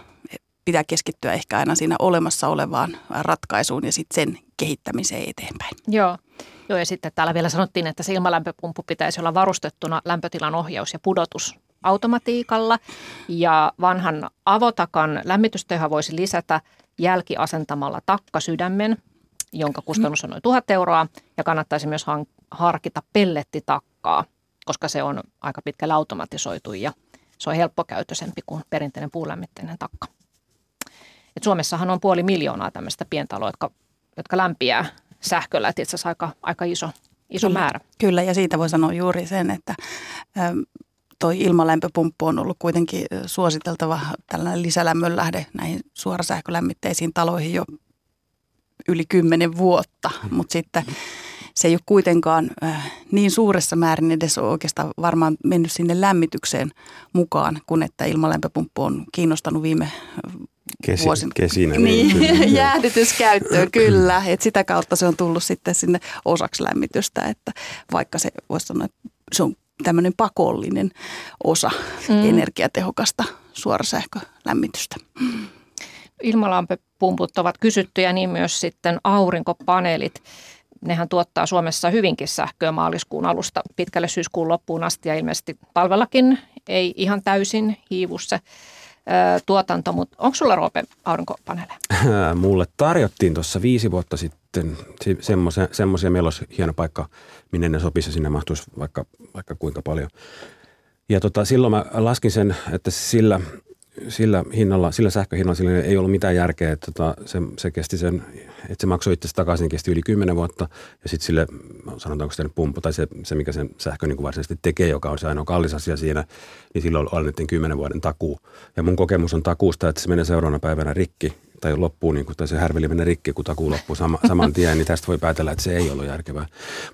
pitää keskittyä ehkä aina siinä olemassa olevaan ratkaisuun ja sitten sen kehittämiseen eteenpäin. Joo. Joo, ja sitten täällä vielä sanottiin, että se ilmalämpöpumppu pitäisi olla varustettuna lämpötilan ohjaus ja pudotus automatiikalla ja vanhan avotakan lämmitystehoa voisi lisätä jälkiasentamalla takkasydämen, jonka kustannus on noin tuhat euroa ja kannattaisi myös hank- harkita pellettitakkaa, koska se on aika pitkällä automatisoitu ja se on helppokäyttöisempi kuin perinteinen puulämmitteinen takka. Et Suomessahan on puoli miljoonaa tämmöistä pientaloa, jotka, jotka lämpiää sähköllä, että itse asiassa aika, aika iso, iso kyllä, määrä. Kyllä ja siitä voi sanoa juuri sen, että äm, Tuo ilmalämpöpumppu on ollut kuitenkin suositeltava tällainen lisälämmön lähde näihin suorasähkölämmitteisiin taloihin jo yli kymmenen vuotta, mutta sitten se ei ole kuitenkaan niin suuressa määrin edes oikeastaan varmaan mennyt sinne lämmitykseen mukaan, kun että ilmalämpöpumppu on kiinnostanut viime Kesi, vuosina. Kesinä. Niin, jäähdytyskäyttöön kyllä, että sitä kautta se on tullut sitten sinne osaksi lämmitystä, että vaikka se voisi sanoa, että se on tämmöinen pakollinen osa mm. energiatehokasta suorasähkölämmitystä. Ilmalämpöpumput ovat kysyttyjä, niin myös sitten aurinkopaneelit. Nehän tuottaa Suomessa hyvinkin sähköä maaliskuun alusta pitkälle syyskuun loppuun asti ja ilmeisesti talvellakin ei ihan täysin hiivussa tuotanto. Mutta onko sulla, Roope, aurinkopaneeleja? Mulle tarjottiin tuossa viisi vuotta sitten semmoisia, semmoisia. Meillä olisi hieno paikka, minne ne sopisi ja sinne mahtuisi vaikka, vaikka kuinka paljon. Ja tota, silloin mä laskin sen, että sillä, sillä hinnalla, sillä sähköhinnalla sillä ei ollut mitään järkeä. Että tota, se, se kesti sen, että se maksoi itse takaisin, kesti yli kymmenen vuotta. Ja sitten sille, sanotaanko se pumppu tai se, se mikä sen sähkö niin kuin varsinaisesti tekee, joka on se ainoa kallis asia siinä, niin silloin annettiin kymmenen vuoden takuu. Ja mun kokemus on takuusta, että se menee seuraavana päivänä rikki. Tai loppuu, niin kuin, tai se härveli menee rikki, kun takuu loppuu sama, saman tien, niin tästä voi päätellä, että se ei ollut järkevää.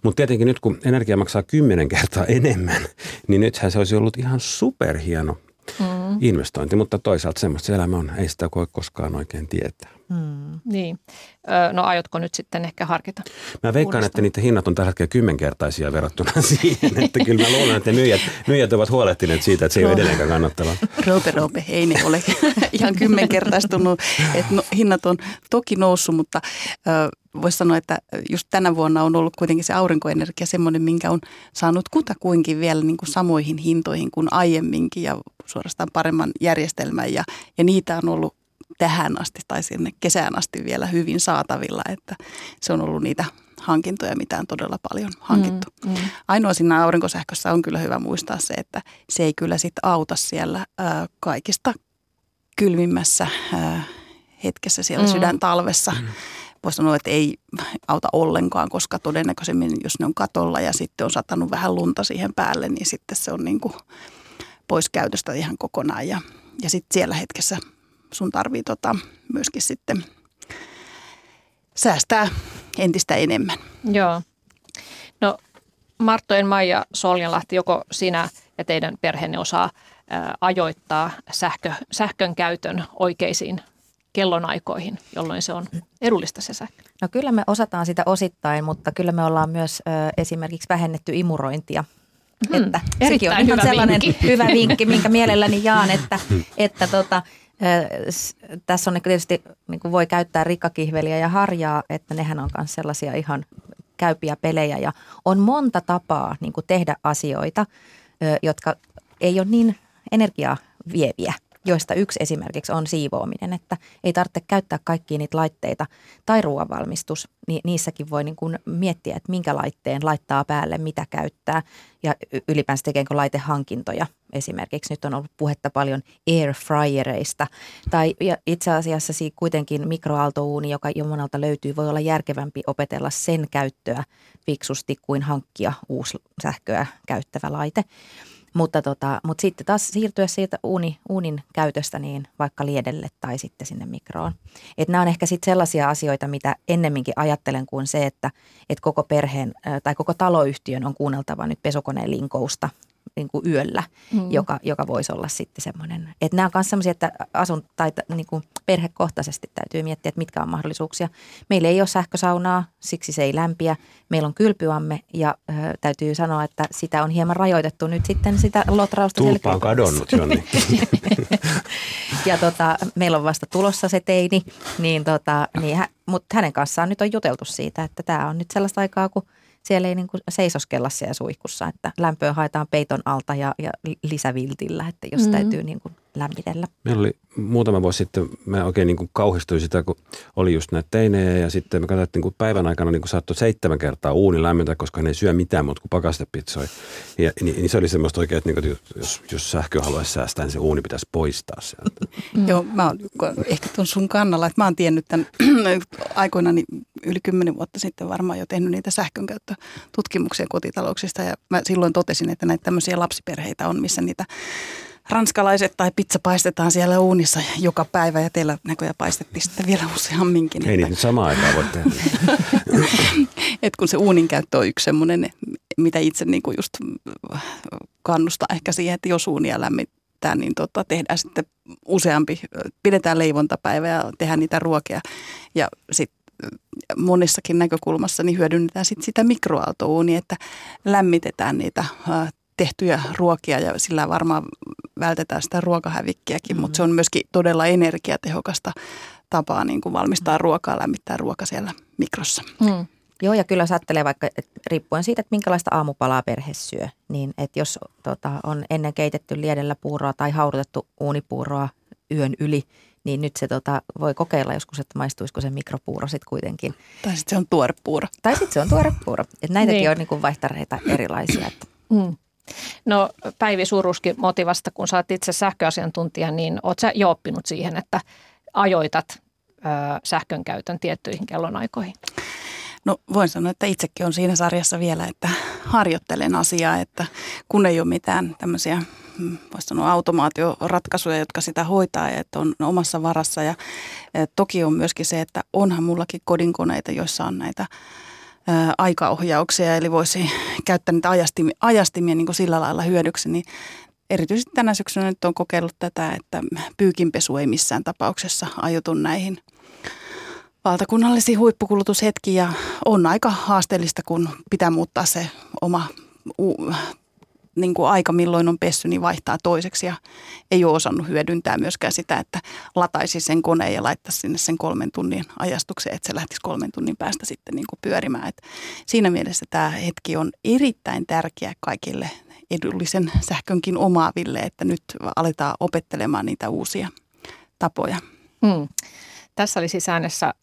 Mutta tietenkin nyt, kun energia maksaa kymmenen kertaa enemmän, niin nythän se olisi ollut ihan superhieno mm. investointi. Mutta toisaalta semmoista se elämä on, ei sitä voi koskaan oikein tietää. Mm. Niin. Öö, no aiotko nyt sitten ehkä harkita? Mä veikkaan, uudestaan, että niiden hinnat on tällä hetkellä kymmenkertaisia verrattuna siihen, että kyllä mä luulen, että myyjät, myyjät ovat huolehtineet siitä, että se ei ole edelleenkään kannattavaa. Roope, Roope, ei ne ole ihan kymmenkertaistunut. No, hinnat on toki noussut, mutta ö, voisi sanoa, että just tänä vuonna on ollut kuitenkin se aurinkoenergia semmoinen, minkä on saanut kutakuinkin vielä niin kuin samoihin hintoihin kuin aiemminkin ja suorastaan paremman järjestelmän ja, ja niitä on ollut tähän asti tai sinne kesään asti vielä hyvin saatavilla, että se on ollut niitä hankintoja, mitä on todella paljon hankittu. Mm, mm. Ainoa siinä aurinkosähkössä on kyllä hyvä muistaa se, että se ei kyllä sit auta siellä ää, kaikista kylmimmässä hetkessä siellä mm. sydän talvessa. Mm. Voisi sanoa, että ei auta ollenkaan, koska todennäköisemmin, jos ne on katolla ja sitten on satanut vähän lunta siihen päälle, niin sitten se on niin kuin pois käytöstä ihan kokonaan. Ja, ja sitten siellä hetkessä sun tarvii tota myöskin sitten säästää entistä enemmän. Joo. No Marttojen Maija Soljanlahti, joko sinä ja teidän perheenne osaa ää, ajoittaa sähkö, sähkön käytön oikeisiin kellonaikoihin, jolloin se on edullista se sähkö? No kyllä me osataan sitä osittain, mutta kyllä me ollaan myös ö, esimerkiksi vähennetty imurointia. Hmm, että sekin on ihan sellainen vinkki. hyvä vinkki, minkä mielelläni jaan, että, että tota, ö, s, tässä on tietysti niin kuin voi käyttää rikkakihveliä ja harjaa, että nehän on myös sellaisia ihan käypiä pelejä ja on monta tapaa niin kuin tehdä asioita, ö, jotka ei ole niin energiaa vieviä, joista yksi esimerkiksi on siivoaminen, että ei tarvitse käyttää kaikkia niitä laitteita tai ruoanvalmistus. Ni, niissäkin voi niin kuin miettiä, että minkä laitteen laittaa päälle, mitä käyttää ja ylipäänsä tekeekö laitehankintoja. Esimerkiksi nyt on ollut puhetta paljon airfryereista tai ja itse asiassa kuitenkin mikroaaltouuni, joka jo monelta löytyy, voi olla järkevämpi opetella sen käyttöä fiksusti kuin hankkia uusi sähköä käyttävä laite. Mutta, tota, mutta sitten taas siirtyä siitä uuni, uunin käytöstä niin vaikka liedelle tai sitten sinne mikroon. Et nämä on ehkä sitten sellaisia asioita, mitä ennemminkin ajattelen kuin se, että et koko perheen tai koko taloyhtiön on kuunneltava nyt pesukoneen linkousta niin kuin yöllä, mm. joka, joka voisi olla sitten semmoinen. Että nämä on myös sellaisia, että asun, tai, niin kuin perhekohtaisesti täytyy miettiä, että mitkä on mahdollisuuksia. Meillä ei ole sähkösaunaa, siksi se ei lämpiä. Meillä on kylpyamme ja äh, täytyy sanoa, että sitä on hieman rajoitettu nyt sitten sitä lotrausta. Tulppa on kadonnut, Jonni. Ja tota, meillä on vasta tulossa se teini, niin tota, niin hä, mutta hänen kanssaan nyt on juteltu siitä, että tämä on nyt sellaista aikaa, kun siellä ei niin kuin seisoskella siellä suihkussa, että lämpöä haetaan peiton alta ja, ja lisäviltillä, että jos mm-hmm. täytyy niin kuin lämmitellä. Meillä oli muutama vuosi sitten, mä oikein niin kuin kauhistuin sitä, kun oli just näitä teinejä ja sitten me katsottiin, kun päivän aikana niin kuin saattoi seitsemän kertaa uunin lämmintä, koska hän ei syö mitään muuta kuin pakastepitsoi. Ja, niin, niin se oli semmoista oikein, että, niin kuin, että jos, jos sähköä haluaisi säästää, niin se uuni pitäisi poistaa sieltä. Mm. Joo, mä oon ehkä tuon sun kannalla, että mä oon tiennyt tämän aikoinani yli kymmenen vuotta sitten varmaan jo tehnyt niitä sähkönkäyttötutkimuksia kotitalouksista ja mä silloin totesin, että näitä tämmöisiä lapsiperheitä on, missä niitä ranskalaiset tai pizza paistetaan siellä uunissa joka päivä ja teillä näköjään paistettiin sitten vielä useamminkin. Ei niin samaan aikaan voi tehdä. Et kun se uunin käyttö on yksi semmoinen, mitä itse niinku just kannustaa ehkä siihen, että jos uunia lämmittää, niin tota tehdään sitten useampi, pidetään leivontapäivä ja tehdään niitä ruokia ja sitten monissakin näkökulmassa niin hyödynnetään sit sitä mikroaaltouunia, että lämmitetään niitä tehtyjä ruokia ja sillä varmaan vältetään sitä ruokahävikkiäkin, mm-hmm. mutta se on myöskin todella energiatehokasta tapaa niin kuin valmistaa ruokaa, lämmittää ruoka siellä mikrossa. Mm. Joo, ja kyllä saattelee vaikka, riippuen siitä, että minkälaista aamupalaa perhe syö, niin että jos tota, on ennen keitetty liedellä puuroa tai haudutettu uunipuuroa yön yli, niin nyt se tota, voi kokeilla joskus, että maistuisiko se mikropuuro sitten kuitenkin. Tai sitten se on tuorepuuro. Tai sitten se on tuorepuuro. Että näitäkin niin on niin kuin vaihtareita erilaisia. Mm. No Päivi Suur-Uski Motivasta, kun sä oot itse sähköasiantuntija, niin oot sä jo oppinut siihen, että ajoitat ö, sähkön käytön tiettyihin kellonaikoihin? No voin sanoa, että itsekin on siinä sarjassa vielä, että harjoittelen asiaa, että kun ei ole mitään tämmöisiä, voisi sanoa automaatioratkaisuja, jotka sitä hoitaa ja että on omassa varassa ja toki on myöskin se, että onhan mullakin kodinkoneita, joissa on näitä aikaohjauksia, eli voisi käyttää niitä ajastimia, ajastimia niin kuin sillä lailla hyödyksi, niin erityisesti tänä syksynä nyt on kokeillut tätä, että pyykinpesu ei missään tapauksessa ajoitu näihin valtakunnallisiin huippukulutushetkiin ja on aika haasteellista, kun pitää muuttaa se oma niin kuin aika, milloin on pessy, niin vaihtaa toiseksi ja ei ole osannut hyödyntää myöskään sitä, että lataisi sen koneen ja laittaisi sinne sen kolmen tunnin ajastukseen, että se lähtisi kolmen tunnin päästä sitten niin kuin pyörimään. Et siinä mielessä tämä hetki on erittäin tärkeä kaikille edullisen sähkönkin omaaville, että nyt aletaan opettelemaan niitä uusia tapoja. Mm. Tässä oli siis äänessä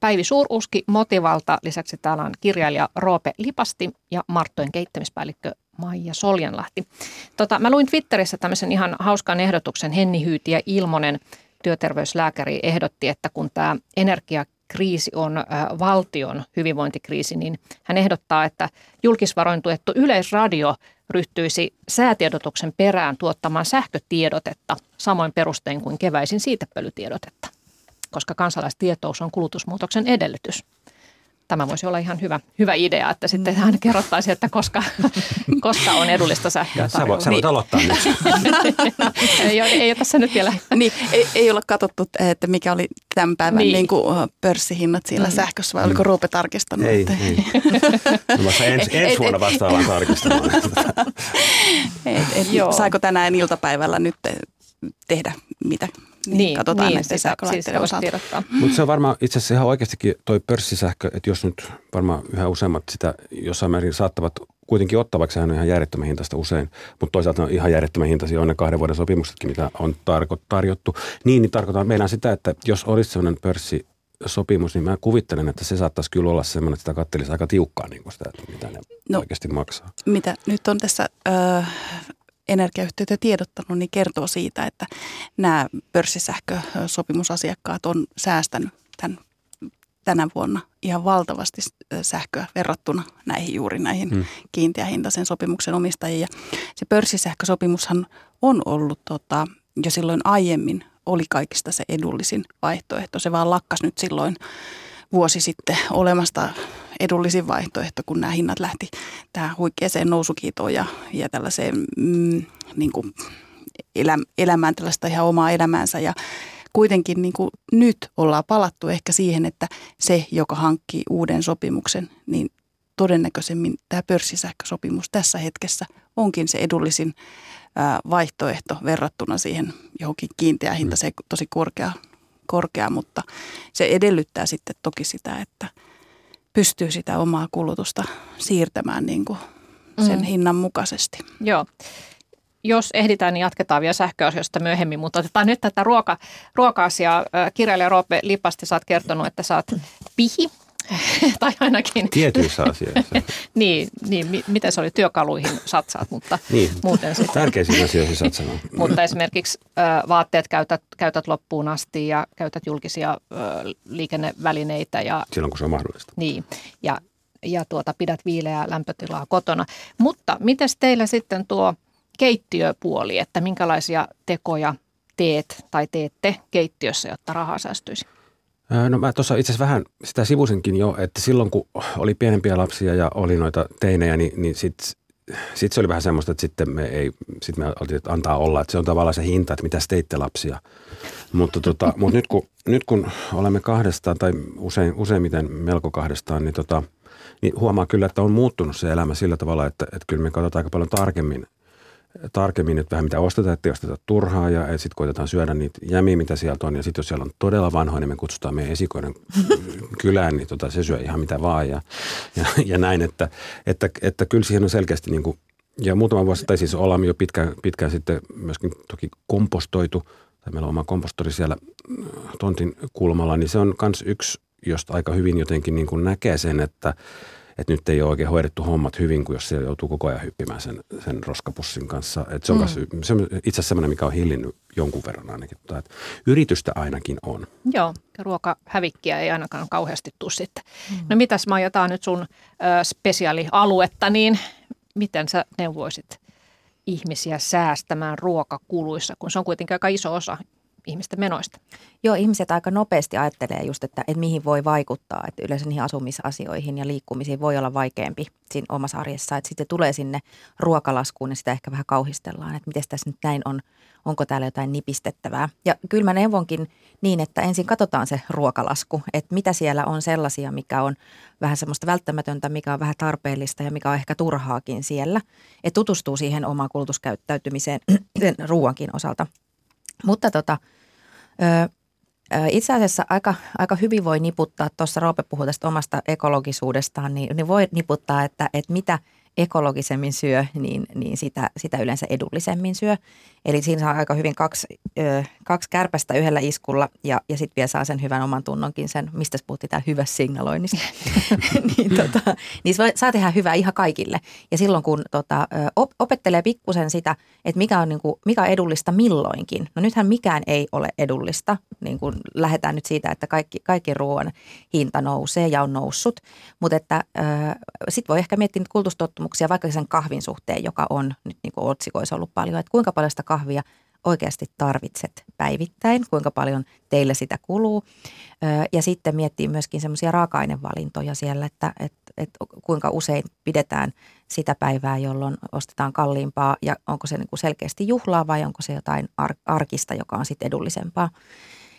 Päivi Suur-Uski Motivalta, lisäksi täällä on kirjailija Roope Lipasti ja Marttojen kehittämispäällikkö Maija Soljanlahti. Tota, mä luin Twitterissä tämmöisen ihan hauskan ehdotuksen. Henni Hyyti ja Ilmonen työterveyslääkäri ehdotti, että kun tämä energiakriisi on valtion hyvinvointikriisi, niin hän ehdottaa, että julkisvaroin tuettu Yleisradio ryhtyisi säätiedotuksen perään tuottamaan sähkötiedotetta samoin perustein kuin keväisin siitepölytiedotetta, koska kansalaistietous on kulutusmuutoksen edellytys. Tämä voisi olla ihan hyvä, hyvä idea, että sitten hän kerrottaisi, että koska, koska on edullista sähköä tarjolla. Sä voit aloittaa nyt. ei, ole, ei ole tässä nyt vielä. Niin, ei, ei olla katsottu, että mikä oli tämän päivän niin. Niin kuin pörssihinnat siellä mm. sähkössä, vai oliko Roope tarkistanut? Ei, ei. No, ens, ensi vuonna vastaavaan tarkistamaan. et, et, saiko tänään iltapäivällä nyt tehdä mitä? Niin, niin, katsotaan niin, näiden sähkölaitteiden osalta. Mutta se on varmaan itse asiassa ihan oikeastikin toi pörssisähkö, että jos nyt varmaan yhä useammat sitä jossain määrin saattavat kuitenkin ottaa, vaikka sehän on ihan järjettömän hintaista usein, mutta toisaalta on ihan järjettömän hintaisia on ne kahden vuoden sopimuksetkin, mitä on tarko- tarjottu. Niin, niin tarkoitan meidän sitä, että jos olisi sellainen pörssisopimus, niin mä kuvittelen, että se saattaisi kyllä olla sellainen, että sitä kattelisi aika tiukkaa niin kuin sitä, että mitä ne no, oikeasti maksaa. Mitä nyt on tässä... Öö... energiayhtiöitä tiedottanut, niin kertoo siitä, että nämä pörssisähkösopimusasiakkaat on säästänyt tämän, tänä vuonna ihan valtavasti sähköä verrattuna näihin juuri näihin hmm. kiinteähintaisen sopimuksen omistajiin. Ja se pörssisähkösopimushan on ollut tota, jo silloin aiemmin oli kaikista se edullisin vaihtoehto. Se vaan lakkasi nyt silloin vuosi sitten olemasta edullisin vaihtoehto, kun nämä hinnat lähti tähän huikeaseen nousukiitoon ja, ja tällaiseen mm, niin kuin elämään, tällaista ihan omaa elämäänsä. Ja kuitenkin niin kuin nyt ollaan palattu ehkä siihen, että se, joka hankkii uuden sopimuksen, niin todennäköisemmin tämä pörssisähkösopimus tässä hetkessä onkin se edullisin vaihtoehto verrattuna siihen johonkin kiinteä hinta, se tosi korkea. korkea, mutta se edellyttää sitten toki sitä, että pystyy sitä omaa kulutusta siirtämään niin kuin sen mm. hinnan mukaisesti. Joo. Jos ehditään, niin jatketaan vielä sähköasioista myöhemmin, mutta otetaan nyt tätä ruoka, ruoka-asiaa. Kirjailija Roope Lipasti, sä oot kertonut, että sä oot pihi, tai ainakin... Tietyissä asioissa. niin, niin, miten se oli? Työkaluihin satsaat, mutta niin, muuten sitten... Tärkeisiin asioihin satsataan. mutta esimerkiksi ö, vaatteet käytät, käytät loppuun asti ja käytät julkisia ö, liikennevälineitä. Ja, silloin, kun se on mahdollista. Niin, ja, ja tuota, pidät viileää lämpötilaa kotona. Mutta mites teillä sitten tuo keittiöpuoli, että minkälaisia tekoja teet tai teette keittiössä, jotta rahaa säästyisi? No mä tuossa itse asiassa vähän sitä sivusinkin jo, että silloin kun oli pienempiä lapsia ja oli noita teinejä, niin, niin sitten sit se oli vähän semmoista, että sitten me ei, sit me antaa olla, että se on tavallaan se hinta, että mitä teitte lapsia. Mutta tota, mut nyt, kun, nyt kun olemme kahdestaan tai usein, useimmiten melko kahdestaan, niin, tota, niin huomaa kyllä, että on muuttunut se elämä sillä tavalla, että, että kyllä me katsotaan aika paljon tarkemmin. tarkemmin, että vähän mitä ostetaan, ettei osteta turhaa ja sitten koitetaan syödä niitä jämiä, mitä sieltä on. Ja sitten jos siellä on todella vanhoja, niin me kutsutaan meidän esikoiden kylään, niin tota, se syö ihan mitä vaan ja, ja, ja näin. Että, että, että kyllä siihen on selkeästi niin kuin, ja muutama vuosi, tai siis ollaan jo pitkään, pitkään sitten myöskin toki kompostoitu, tai meillä on oma kompostori siellä tontin kulmalla, niin se on myös yksi, josta aika hyvin jotenkin niin kuin näkee sen, että Että nyt ei ole oikein hoidettu hommat hyvin, kun jos siellä joutuu koko ajan hyppimään sen, sen roskapussin kanssa. Että se on mm. kas, se on itse asiassa semmoinen, mikä on hillinnyt jonkun verran ainakin. Että yritystä ainakin on. Joo, ruokahävikkiä ei ainakaan kauheasti tule sitten. Mm. No mitäs Maija, tämä on nyt sun ö, spesiaalialuetta, niin miten sä neuvoisit ihmisiä säästämään ruokakuluissa, kun se on kuitenkin aika iso osa ihmisten menoista? Joo, ihmiset aika nopeasti ajattelee just, että, että mihin voi vaikuttaa. Että yleensä niihin asumisasioihin ja liikkumisiin voi olla vaikeampi siinä omassa arjessa. Että sitten tulee sinne ruokalaskuun ja sitä ehkä vähän kauhistellaan, että miten tässä nyt näin on, onko täällä jotain nipistettävää. Ja kyllä mä neuvonkin niin, että ensin katsotaan se ruokalasku, että mitä siellä on sellaisia, mikä on vähän semmoista välttämätöntä, mikä on vähän tarpeellista ja mikä on ehkä turhaakin siellä. Että tutustuu siihen omaan kulutuskäyttäytymiseen ruoankin osalta. Mutta tota, itse asiassa aika, aika hyvin voi niputtaa, tuossa Roope puhui tästä omasta ekologisuudestaan, niin, niin voi niputtaa, että, että mitä ekologisemmin syö, niin, niin sitä, sitä yleensä edullisemmin syö. Eli siinä saa aika hyvin kaksi, ö, kaksi kärpästä yhdellä iskulla ja, ja sitten vielä saa sen hyvän oman tunnonkin sen, mistä puhuttiin tämä hyvä signaloinnista. niin, tota, niin saa tehdä hyvää ihan kaikille. Ja silloin kun tota, op, opettelee pikkusen sitä, että mikä on, niin kuin, mikä on edullista milloinkin. No nythän mikään ei ole edullista. Niin kuin lähdetään nyt siitä, että kaikki, kaikki ruoan hinta nousee ja on noussut. Mutta sitten voi ehkä miettiä nyt kultustottumuksia vaikka sen kahvin suhteen, joka on nyt niin kuin otsikoissa ollut paljon, että kuinka paljon sitä kahvia oikeasti tarvitset päivittäin, kuinka paljon teillä sitä kuluu. Ja sitten miettii myöskin semmoisia raaka-ainevalintoja siellä, että, että, että kuinka usein pidetään sitä päivää, jolloin ostetaan kalliimpaa ja onko se niin kuin selkeästi juhlaa vai onko se jotain arkista, joka on sitten edullisempaa.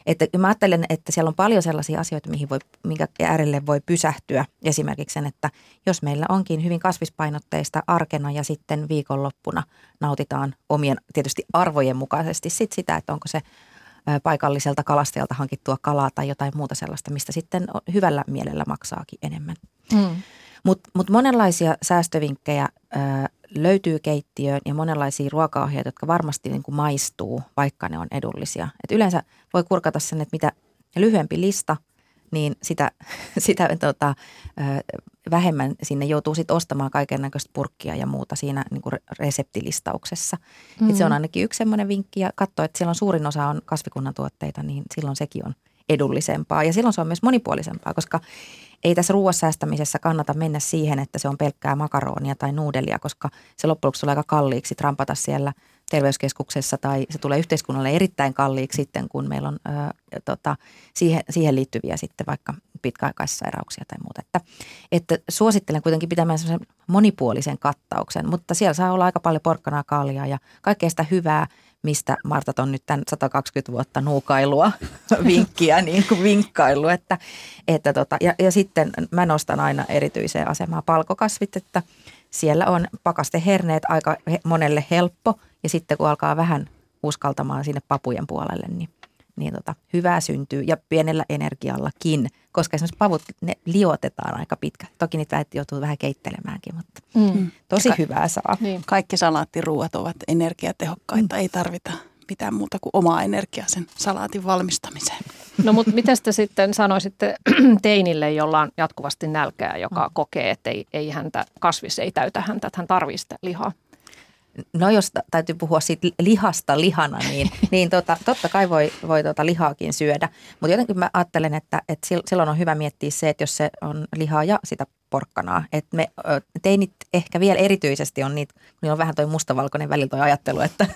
Että mä ajattelen, että siellä on paljon sellaisia asioita, mihin voi, minkä äärelle voi pysähtyä. Esimerkiksi sen, että jos meillä onkin hyvin kasvispainotteista arkena ja sitten viikonloppuna nautitaan omien tietysti arvojen mukaisesti sit sitä, että onko se paikalliselta kalastajalta hankittua kalaa tai jotain muuta sellaista, mistä sitten hyvällä mielellä maksaakin enemmän. Mm. Mutta mut monenlaisia säästövinkkejä ö, löytyy keittiöön ja monenlaisia ruokaohjeita, jotka varmasti niinku maistuu, vaikka ne on edullisia. Et yleensä voi kurkata sen, että mitä lyhyempi lista, niin sitä, sitä tota, ö, vähemmän sinne joutuu sit ostamaan kaiken näköistä purkkia ja muuta siinä niinku reseptilistauksessa. Mm-hmm. Et se on ainakin yksi semmoinen vinkki ja katso, että siellä on suurin osa on kasvikunnan tuotteita, niin silloin sekin on edullisempaa ja silloin se on myös monipuolisempaa, koska ei tässä ruoasäästämisessä kannata mennä siihen, että se on pelkkää makaronia tai nuudelia, koska se loppujen lopuksi on aika kalliiksi trampata siellä terveyskeskuksessa tai se tulee yhteiskunnalle erittäin kalliiksi sitten, kun meillä on ää, tota, siihen, siihen liittyviä sitten vaikka pitkäaikaissairauksia tai muuta. Että, että suosittelen kuitenkin pitämään semmoisen monipuolisen kattauksen, mutta siellä saa olla aika paljon porkkanaa, kaljaa ja kaikkea sitä hyvää, mistä Martat on nyt tämän sata kaksikymmentä vuotta nuukailua, vinkkiä, niin kuin vinkkailu. Että, että tota, ja, ja sitten mä nostan aina erityiseen asemaan palkokasvit, että siellä on pakasteherneet aika monelle helppo ja sitten kun alkaa vähän uskaltamaan sinne papujen puolelle, niin, niin tota, hyvää syntyy ja pienellä energiallakin, koska esimerkiksi pavut, ne liotetaan aika pitkä. Toki niitä joutuu vähän keittelemäänkin, mutta mm. tosi Ka- hyvää saa. Niin. Kaikki salaattiruuat ovat energiatehokkaita, mm. ei tarvita mitään muuta kuin omaa energiaa sen salaatin valmistamiseen. No mutta mitä te sitten sanoisitte teinille, jolla on jatkuvasti nälkää, joka mm. kokee, että ei, ei häntä, kasvis ei täytä häntä, että hän tarvitsee sitä lihaa? No jos täytyy puhua siitä lihasta lihana, niin, niin tota, totta kai voi, voi tota lihaakin syödä. Mutta jotenkin mä ajattelen, että, että silloin on hyvä miettiä se, että jos se on lihaa ja sitä porkkanaa. Että me teinit ehkä vielä erityisesti on niitä, kun niillä on vähän toi mustavalkoinen välillä toi ajattelu, että,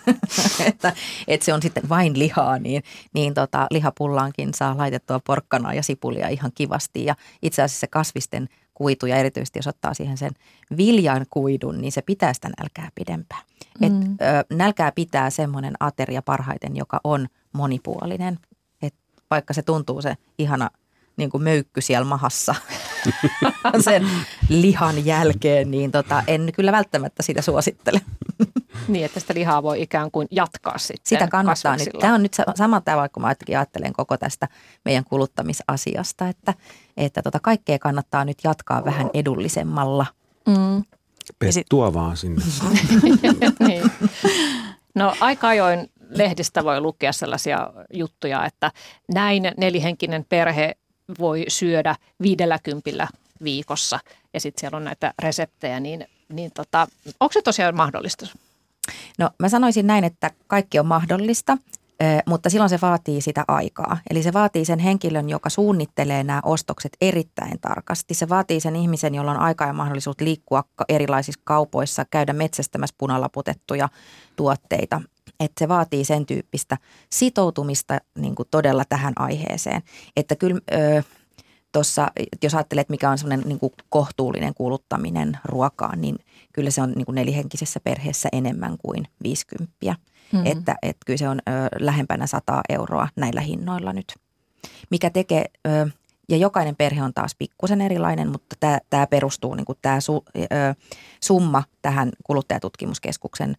että, että se on sitten vain lihaa, niin, niin tota, lihapullaankin saa laitettua porkkanaa ja sipulia ihan kivasti. Ja itse asiassa se kasvisten kuitu ja erityisesti jos ottaa siihen sen viljan kuidun, niin se pitää sitä nälkää pidempään. Et, mm. ö, nälkää pitää semmoinen ateria parhaiten, joka on monipuolinen. Et vaikka se tuntuu se ihana niin kuin möykky siellä mahassa sen lihan jälkeen, niin tota, en kyllä välttämättä sitä suosittele. Niin, että sitä lihaa voi ikään kuin jatkaa sitten. Sitä kannattaa nyt. Tämä on nyt sama tämä, vaikka mä ajattelen koko tästä meidän kuluttamisasiasta, että, että tota kaikkea kannattaa nyt jatkaa vähän edullisemmalla. Mm. Pettua vaan sinne. Niin. No aika ajoin lehdistä voi lukea sellaisia juttuja, että näin nelihenkinen perhe voi syödä viidelläkympillä viikossa ja sitten siellä on näitä reseptejä, niin, niin tota, onko se tosiaan mahdollista? No mä sanoisin näin, että kaikki on mahdollista, mutta silloin se vaatii sitä aikaa. Eli se vaatii sen henkilön, joka suunnittelee nämä ostokset erittäin tarkasti. Se vaatii sen ihmisen, jolla on aikaa ja mahdollisuus liikkua erilaisissa kaupoissa, käydä metsästämässä punalaputettuja tuotteita. Että se vaatii sen tyyppistä sitoutumista niin kuin todella tähän aiheeseen. Että kyllä ö, tuossa, jos ajattelet, mikä on semmoinen niin kuin kohtuullinen kuluttaminen ruokaan, niin kyllä se on niin kuin nelihenkisessä perheessä enemmän kuin viisikymppiä. Mm-hmm. Että et kyllä se on ö, lähempänä sataa euroa näillä hinnoilla nyt. Mikä tekee, ö, ja jokainen perhe on taas pikkusen erilainen, mutta tämä, tämä perustuu, niin kuin tämä su, ö, summa tähän kuluttajatutkimuskeskuksen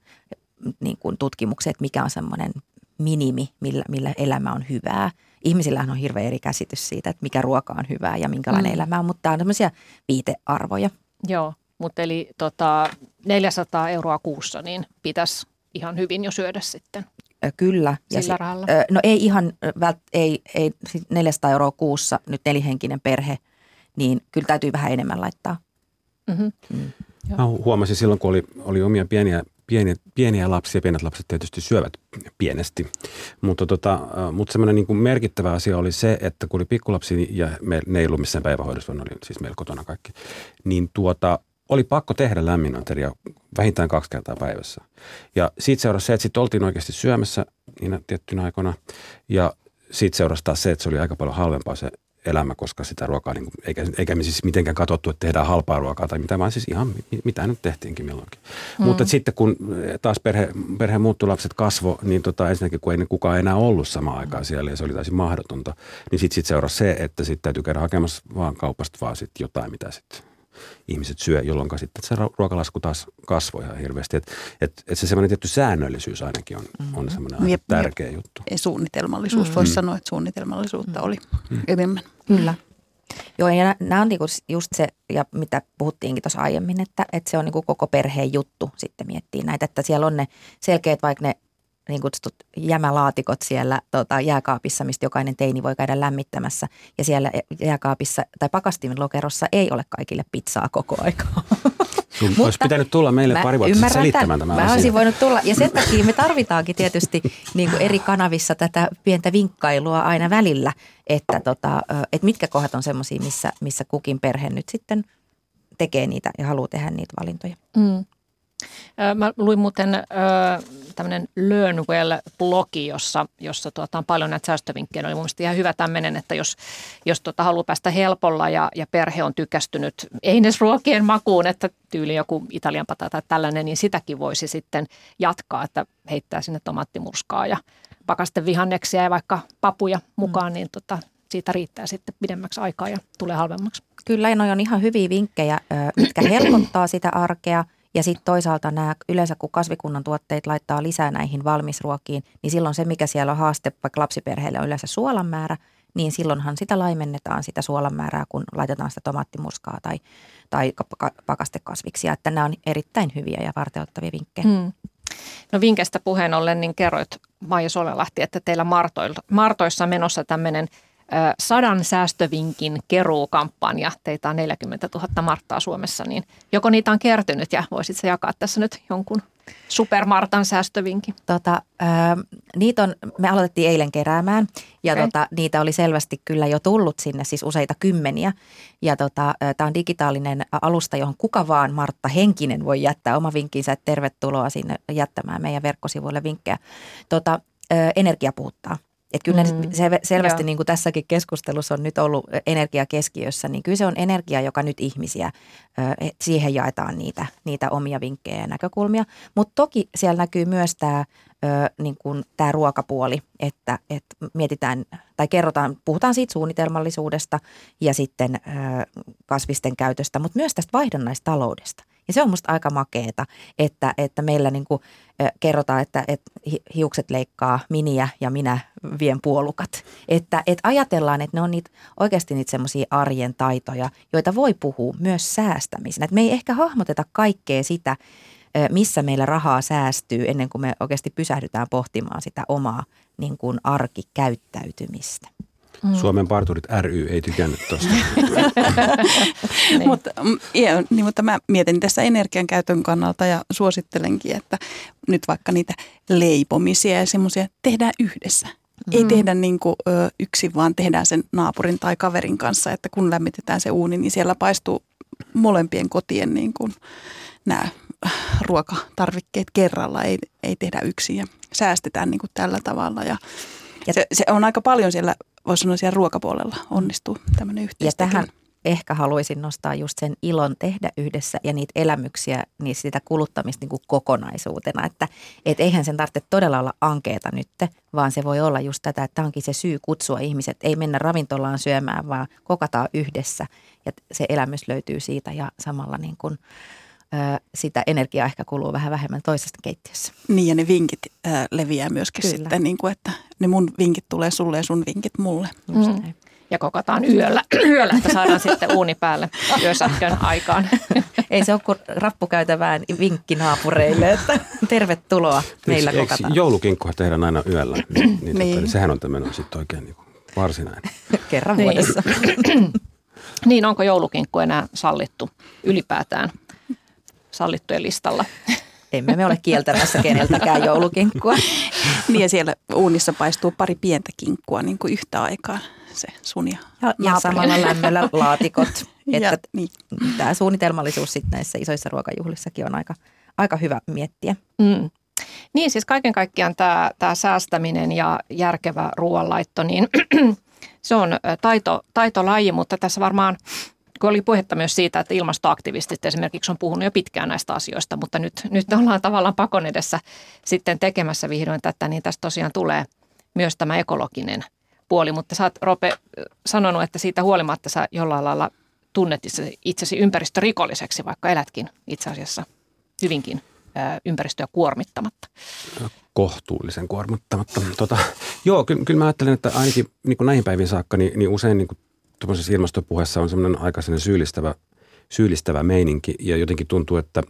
niin kuin tutkimukset, että mikä on semmoinen minimi, millä, millä elämä on hyvää. Ihmisillähän on hirveän eri käsitys siitä, että mikä ruoka on hyvää ja minkälainen mm. elämä on, mutta tämä on semmoisia viitearvoja. Joo, Mutta eli tota, neljäsataa euroa kuussa niin pitäisi ihan hyvin jo syödä sitten. Kyllä. Sillä ja se, rahalla? No ei ihan, ei, ei neljäsataa euroa kuussa, nyt nelihenkinen perhe, niin kyllä täytyy vähän enemmän laittaa. Mm-hmm. Mm. Mä huomasin silloin, kun oli, oli omia pieniä, pieniä, pieniä lapsia, pienet lapset tietysti syövät pienesti, mutta, tota, mutta semmoinen niin kuin merkittävä asia oli se, että kun oli pikkulapsi ja me, ne ei ollut missään päivähoidossa, vaan ne oli siis meillä kotona kaikki, niin tuota... Oli pakko tehdä lämminanteria vähintään kaksi kertaa päivässä. Ja siitä seurasi se, että sitten oltiin oikeasti syömässä niinä tiettynä aikana. Ja siitä seurasi taas se, että se oli aika paljon halvempaa se elämä, koska sitä ruokaa, niin kuin, eikä, eikä me siis mitenkään katsottu, että tehdään halpaa ruokaa tai mitä, vaan siis ihan mitä nyt tehtiinkin milloinkin. Mm. Mutta sitten kun taas perhe, perhe muuttui, lapset kasvoi, niin tota, ensinnäkin kun ei kukaan enää ollut samaan aikaan siellä ja se oli täysin mahdotonta, niin sitten sit seurasi se, että sitten täytyy käydä hakemassa vaan kaupasta vaan sitten jotain, mitä sitten... ihmiset syö, jolloin sitten se ruokalasku taas kasvoi ihan hirveästi. Että et, et se semmoinen tietty säännöllisyys ainakin on, mm-hmm. on semmoinen ja, tärkeä ja, juttu. Ja suunnitelmallisuus, mm-hmm. voisi sanoa, että suunnitelmallisuutta mm-hmm. oli mm-hmm. enemmän. Kyllä. Joo, ja nämä on niinku just se, ja mitä puhuttiinkin tuossa aiemmin, että, että se on niinku koko perheen juttu sitten miettii näitä, että siellä on ne selkeät, vaikka ne niin kutsutut jämälaatikot siellä tota, jääkaapissa, mistä jokainen teini voi käydä lämmittämässä. Ja siellä jääkaapissa tai pakastinlokerossa ei ole kaikille pizzaa koko aikaa. Mutta olisi pitänyt tulla meille pari vuotta selittämään tämän asian. Mä olisin voinut tulla. Ja sen takia me tarvitaankin tietysti niin kuin eri kanavissa tätä pientä vinkkailua aina välillä, että, tota, että mitkä kohdat on semmoisia, missä, missä kukin perhe nyt sitten tekee niitä ja haluaa tehdä niitä valintoja. Mm. Mä luin muuten äh, tämmöinen Learn Well-blogi, jossa, jossa tuota, on paljon näitä säästövinkkejä. Oli mun mielestä ihan hyvä tämmöinen, että jos, jos tuota, haluaa päästä helpolla ja, ja perhe on tykästynyt einesruokien makuun, että tyyli joku Italian patata tai tällainen, niin sitäkin voisi sitten jatkaa, että heittää sinne tomaattimurskaa ja pakastevihanneksia ja vaikka papuja mukaan, mm. niin tota, siitä riittää sitten pidemmäksi aikaa ja tulee halvemmaksi. Kyllä, ja noi on ihan hyviä vinkkejä, mitkä helpottaa sitä arkea. Ja sitten toisaalta nämä yleensä, kun kasvikunnan tuotteet laittaa lisää näihin valmisruokiin, niin silloin se, mikä siellä on haaste, vaikka lapsiperheelle on yleensä suolan määrä, niin silloinhan sitä laimennetaan sitä suolan määrää, kun laitetaan sitä tomaattimurskaa tai, tai pakastekasviksia. Että nämä on erittäin hyviä ja varteenottavia vinkkejä. Mm. No vinkkeistä puheen ollen, niin kerroit Maija Soljanlahti, että teillä Martoissa menossa tämmöinen sadan säästövinkin keruukampanja. Teitä on neljäkymmentätuhatta Marttaa Suomessa, niin joko niitä on kertynyt ja voisit sä jakaa tässä nyt jonkun supermartan säästövinkin? Tota, ää, niitä on, me aloitettiin eilen keräämään ja okay. tota, niitä oli selvästi kyllä jo tullut sinne, siis useita kymmeniä. Ja tota, tämä on digitaalinen alusta, johon kuka vaan Martta Henkinen voi jättää oma vinkkinsä, että tervetuloa sinne jättämään meidän verkkosivuille vinkkejä. Tota, ää, energia puhuttaa. Että kyllä mm-hmm. se, selvästi niin kuin tässäkin keskustelussa on nyt ollut energia keskiössä, niin kyllä se on energia, joka nyt ihmisiä, siihen jaetaan niitä, niitä omia vinkkejä ja näkökulmia. Mutta toki siellä näkyy myös tämä niin kuin tämä ruokapuoli, että, että mietitään tai kerrotaan, puhutaan siitä suunnitelmallisuudesta ja sitten kasvisten käytöstä, mutta myös tästä vaihdannaistaloudesta. Ja se on musta aika makeeta, että, että meillä niin kuin kerrotaan, että, että hiukset leikkaa miniä ja minä vien puolukat. Että, että ajatellaan, että ne on niitä, oikeasti niitä semmoisia arjen taitoja, joita voi puhua myös säästämisenä. Että me ei ehkä hahmoteta kaikkea sitä, missä meillä rahaa säästyy ennen kuin me oikeasti pysähdytään pohtimaan sitä omaa niin kuin arkikäyttäytymistä. Mm. Suomen parturit ry ei tykännyt tuosta. niin. Mutta, niin, mutta mä mietin tässä energian käytön kannalta ja suosittelenkin, että nyt vaikka niitä leipomisia ja semmoisia tehdään yhdessä. Mm. Ei tehdä niin kuin ö, yksin, vaan tehdään sen naapurin tai kaverin kanssa, että kun lämmitetään se uuni, niin siellä paistuu molempien kotien niin kuin nämä ruokatarvikkeet kerralla. Ei, ei tehdä yksin ja säästetään niin kuin tällä tavalla ja, ja se, se on aika paljon siellä. Voisi sanoa, siellä ruokapuolella onnistuu tämmöinen yhteistyö. Ja tähän ehkä haluaisin nostaa just sen ilon tehdä yhdessä ja niitä elämyksiä, niin sitä kuluttamista niin kuin kokonaisuutena. Että et eihän sen tarvitse todella olla ankeeta nyt, vaan se voi olla just tätä, että onkin se syy kutsua ihmiset. Ei mennä ravintolaan syömään, vaan kokataan yhdessä ja se elämys löytyy siitä ja samalla niin kuin sitä energiaa ehkä kuluu vähän vähemmän toisesta keittiössä. Niin ja ne vinkit äh, leviää myöskin Kyllä. sitten, niin kuin, että ne mun vinkit tulee sulle ja sun vinkit mulle. Mm. Ja kokataan yöllä, yöllä että saadaan sitten uuni päälle yösähkön aikaan. ei se ole kuin rappukäytävään vinkki naapureille, että tervetuloa, meillä kokataan. Eikö joulukinkkoa tehdään aina yöllä? Niin, niin, niin. Totta, sehän on tämmöinen sitten oikein niin varsinainen. Kerran vuodessa. Niin. Niin, onko joulukinkku enää sallittu ylipäätään sallittujen listalla? Emme me ole kieltämässä keneltäkään joulukinkkua. Niin, ja siellä uunissa paistuu pari pientä kinkkua niin kuin yhtä aikaa se sun ja Ja, ja samalla lämmöllä laatikot. Että niin. Tämä suunnitelmallisuus sit näissä isoissa ruokajuhlissakin on aika, aika hyvä miettiä. Mm. Niin, siis kaiken kaikkiaan tämä, tämä säästäminen ja järkevä ruoanlaitto, niin se on taito, taitolaji, mutta tässä varmaan... Kun oli puhetta myös siitä, että ilmastoaktivistit esimerkiksi on puhunut jo pitkään näistä asioista, mutta nyt, nyt ollaan tavallaan pakon edessä sitten tekemässä vihdoin tätä, niin tästä tosiaan tulee myös tämä ekologinen puoli. Mutta sä oot, Roope, sanonut, että siitä huolimatta sä jollain lailla tunnet itsesi ympäristörikolliseksi, vaikka elätkin itse asiassa hyvinkin ympäristöä kuormittamatta. Kohtuullisen kuormittamatta. Tota, joo, kyllä, kyllä mä ajattelen, että ainakin niin kuin näihin päiviin saakka, niin, niin usein... Niin kuin tuollaisessa ilmastopuheessa on semmoinen aika syyllistävä, syyllistävä meininki ja jotenkin tuntuu, että,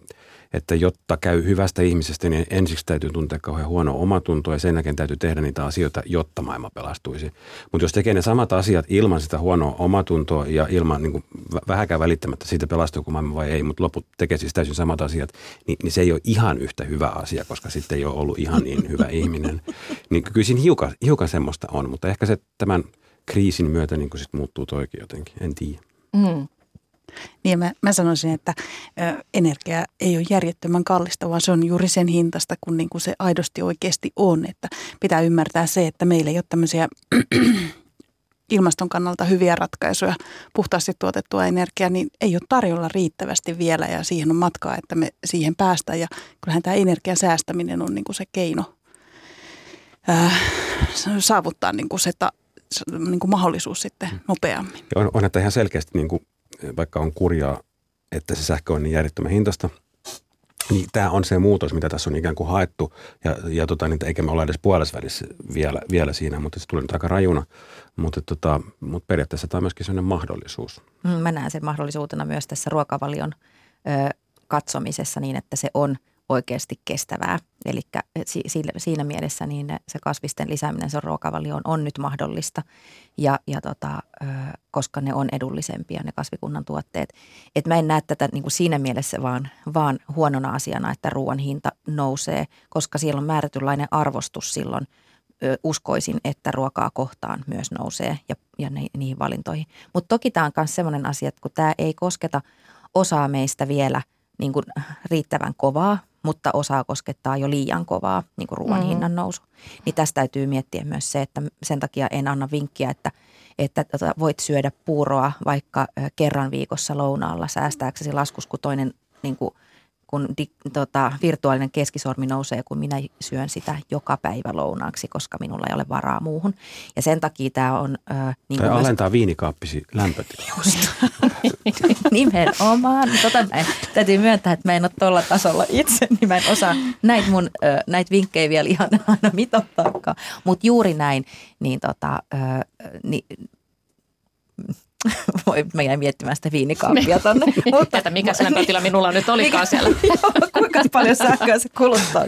että jotta käy hyvästä ihmisestä, niin ensiksi täytyy tuntea kauhean huonoa omatuntoa ja sen jälkeen täytyy tehdä niitä asioita, jotta maailma pelastuisi. Mutta jos tekee ne samat asiat ilman sitä huonoa omatuntoa ja ilman niin kuin vähäkään välittämättä siitä pelastuuko maailma vai ei, mutta loput tekee siis täysin samat asiat, niin, niin se ei ole ihan yhtä hyvä asia, koska sitten ei ole ollut ihan niin hyvä ihminen. Niin kyllä siinä hiukan, hiukan semmoista on, mutta ehkä se tämän... kriisin myötä niin kuin sit muuttuu toikin jotenkin, en tiedä. Mm. Niin mä, mä sanoisin, että ö, energia ei ole järjettömän kallista, vaan se on juuri sen hintaista, kun niin kuin se aidosti oikeasti on. Että pitää ymmärtää se, että meillä ei ole tämmöisiä ilmaston kannalta hyviä ratkaisuja, puhtaasti tuotettua energiaa, niin ei ole tarjolla riittävästi vielä ja siihen on matkaa, että me siihen päästään. Ja kyllähän tämä energian säästäminen on niin kuin se keino ö, saavuttaa niin kuin se ta- Niin kuin mahdollisuus sitten nopeammin. Ja on, on, että ihan selkeästi, niin kuin, vaikka on kurjaa, että se sähkö on niin järjettömän hintaista, niin tämä on se muutos, mitä tässä on ikään kuin haettu, ja, ja tota, niin, eikä me olla edes puolessavälissä vielä, vielä siinä, mutta se tulee nyt aika rajuna. Mutta, tota, mutta periaatteessa tämä on myöskin sellainen mahdollisuus. Mä näen sen mahdollisuutena myös tässä ruokavalion ö, katsomisessa niin, että se on oikeasti kestävää. Eli siinä mielessä niin se kasvisten lisääminen se ruokavalioon on nyt mahdollista, ja, ja tota, koska ne on edullisempia ne kasvikunnan tuotteet. Et mä en näe tätä niin kuin siinä mielessä vaan, vaan huonona asiana, että ruoan hinta nousee, koska siellä on määrätynlainen arvostus silloin. Uskoisin, että ruokaa kohtaan myös nousee ja, ja niihin valintoihin. Mutta toki tämä on myös sellainen asia, että kun tämä ei kosketa osaa meistä vielä niin kuin riittävän kovaa, mutta osaa koskettaa jo liian kovaa, niin kuin ruoan mm. hinnan nousu. Niin tästä täytyy miettiä myös se, että sen takia en anna vinkkiä, että, että voit syödä puuroa vaikka kerran viikossa lounaalla säästääksesi laskus, kun toinen niin kuin, kun di, tota, virtuaalinen keskisormi nousee, kun minä syön sitä joka päivä lounaaksi, koska minulla ei ole varaa muuhun. Ja sen takia tämä on... Äh, niin tai alentaa myös... viinikaappisi lämpötila. Just. Nimenomaan. Tota, täytyy myöntää, että mä en ole tuolla tasolla itse, niin mä en osaa näitä mun äh, näit vinkkejä vielä ihan aina mitattaakaan. Mutta juuri näin, niin tota... Äh, niin, Voi, mä jäin miettimään sitä viinikaappia tonne. Mutta, että mikä lämpötila minulla nyt olikaan siellä. Joo, kuinka paljon sähköä se kuluttaa.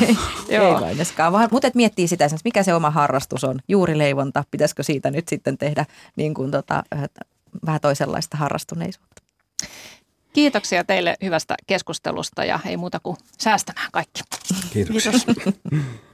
Ei, ei laineskaan. Mutta et miettii sitä, mikä se oma harrastus on. Juuri leivonta. Pitäisikö siitä nyt sitten tehdä niin kuin tota, vähän toisenlaista harrastuneisuutta. Kiitoksia teille hyvästä keskustelusta ja ei muuta kuin säästämään kaikki. Kiitoksia. Kiitos.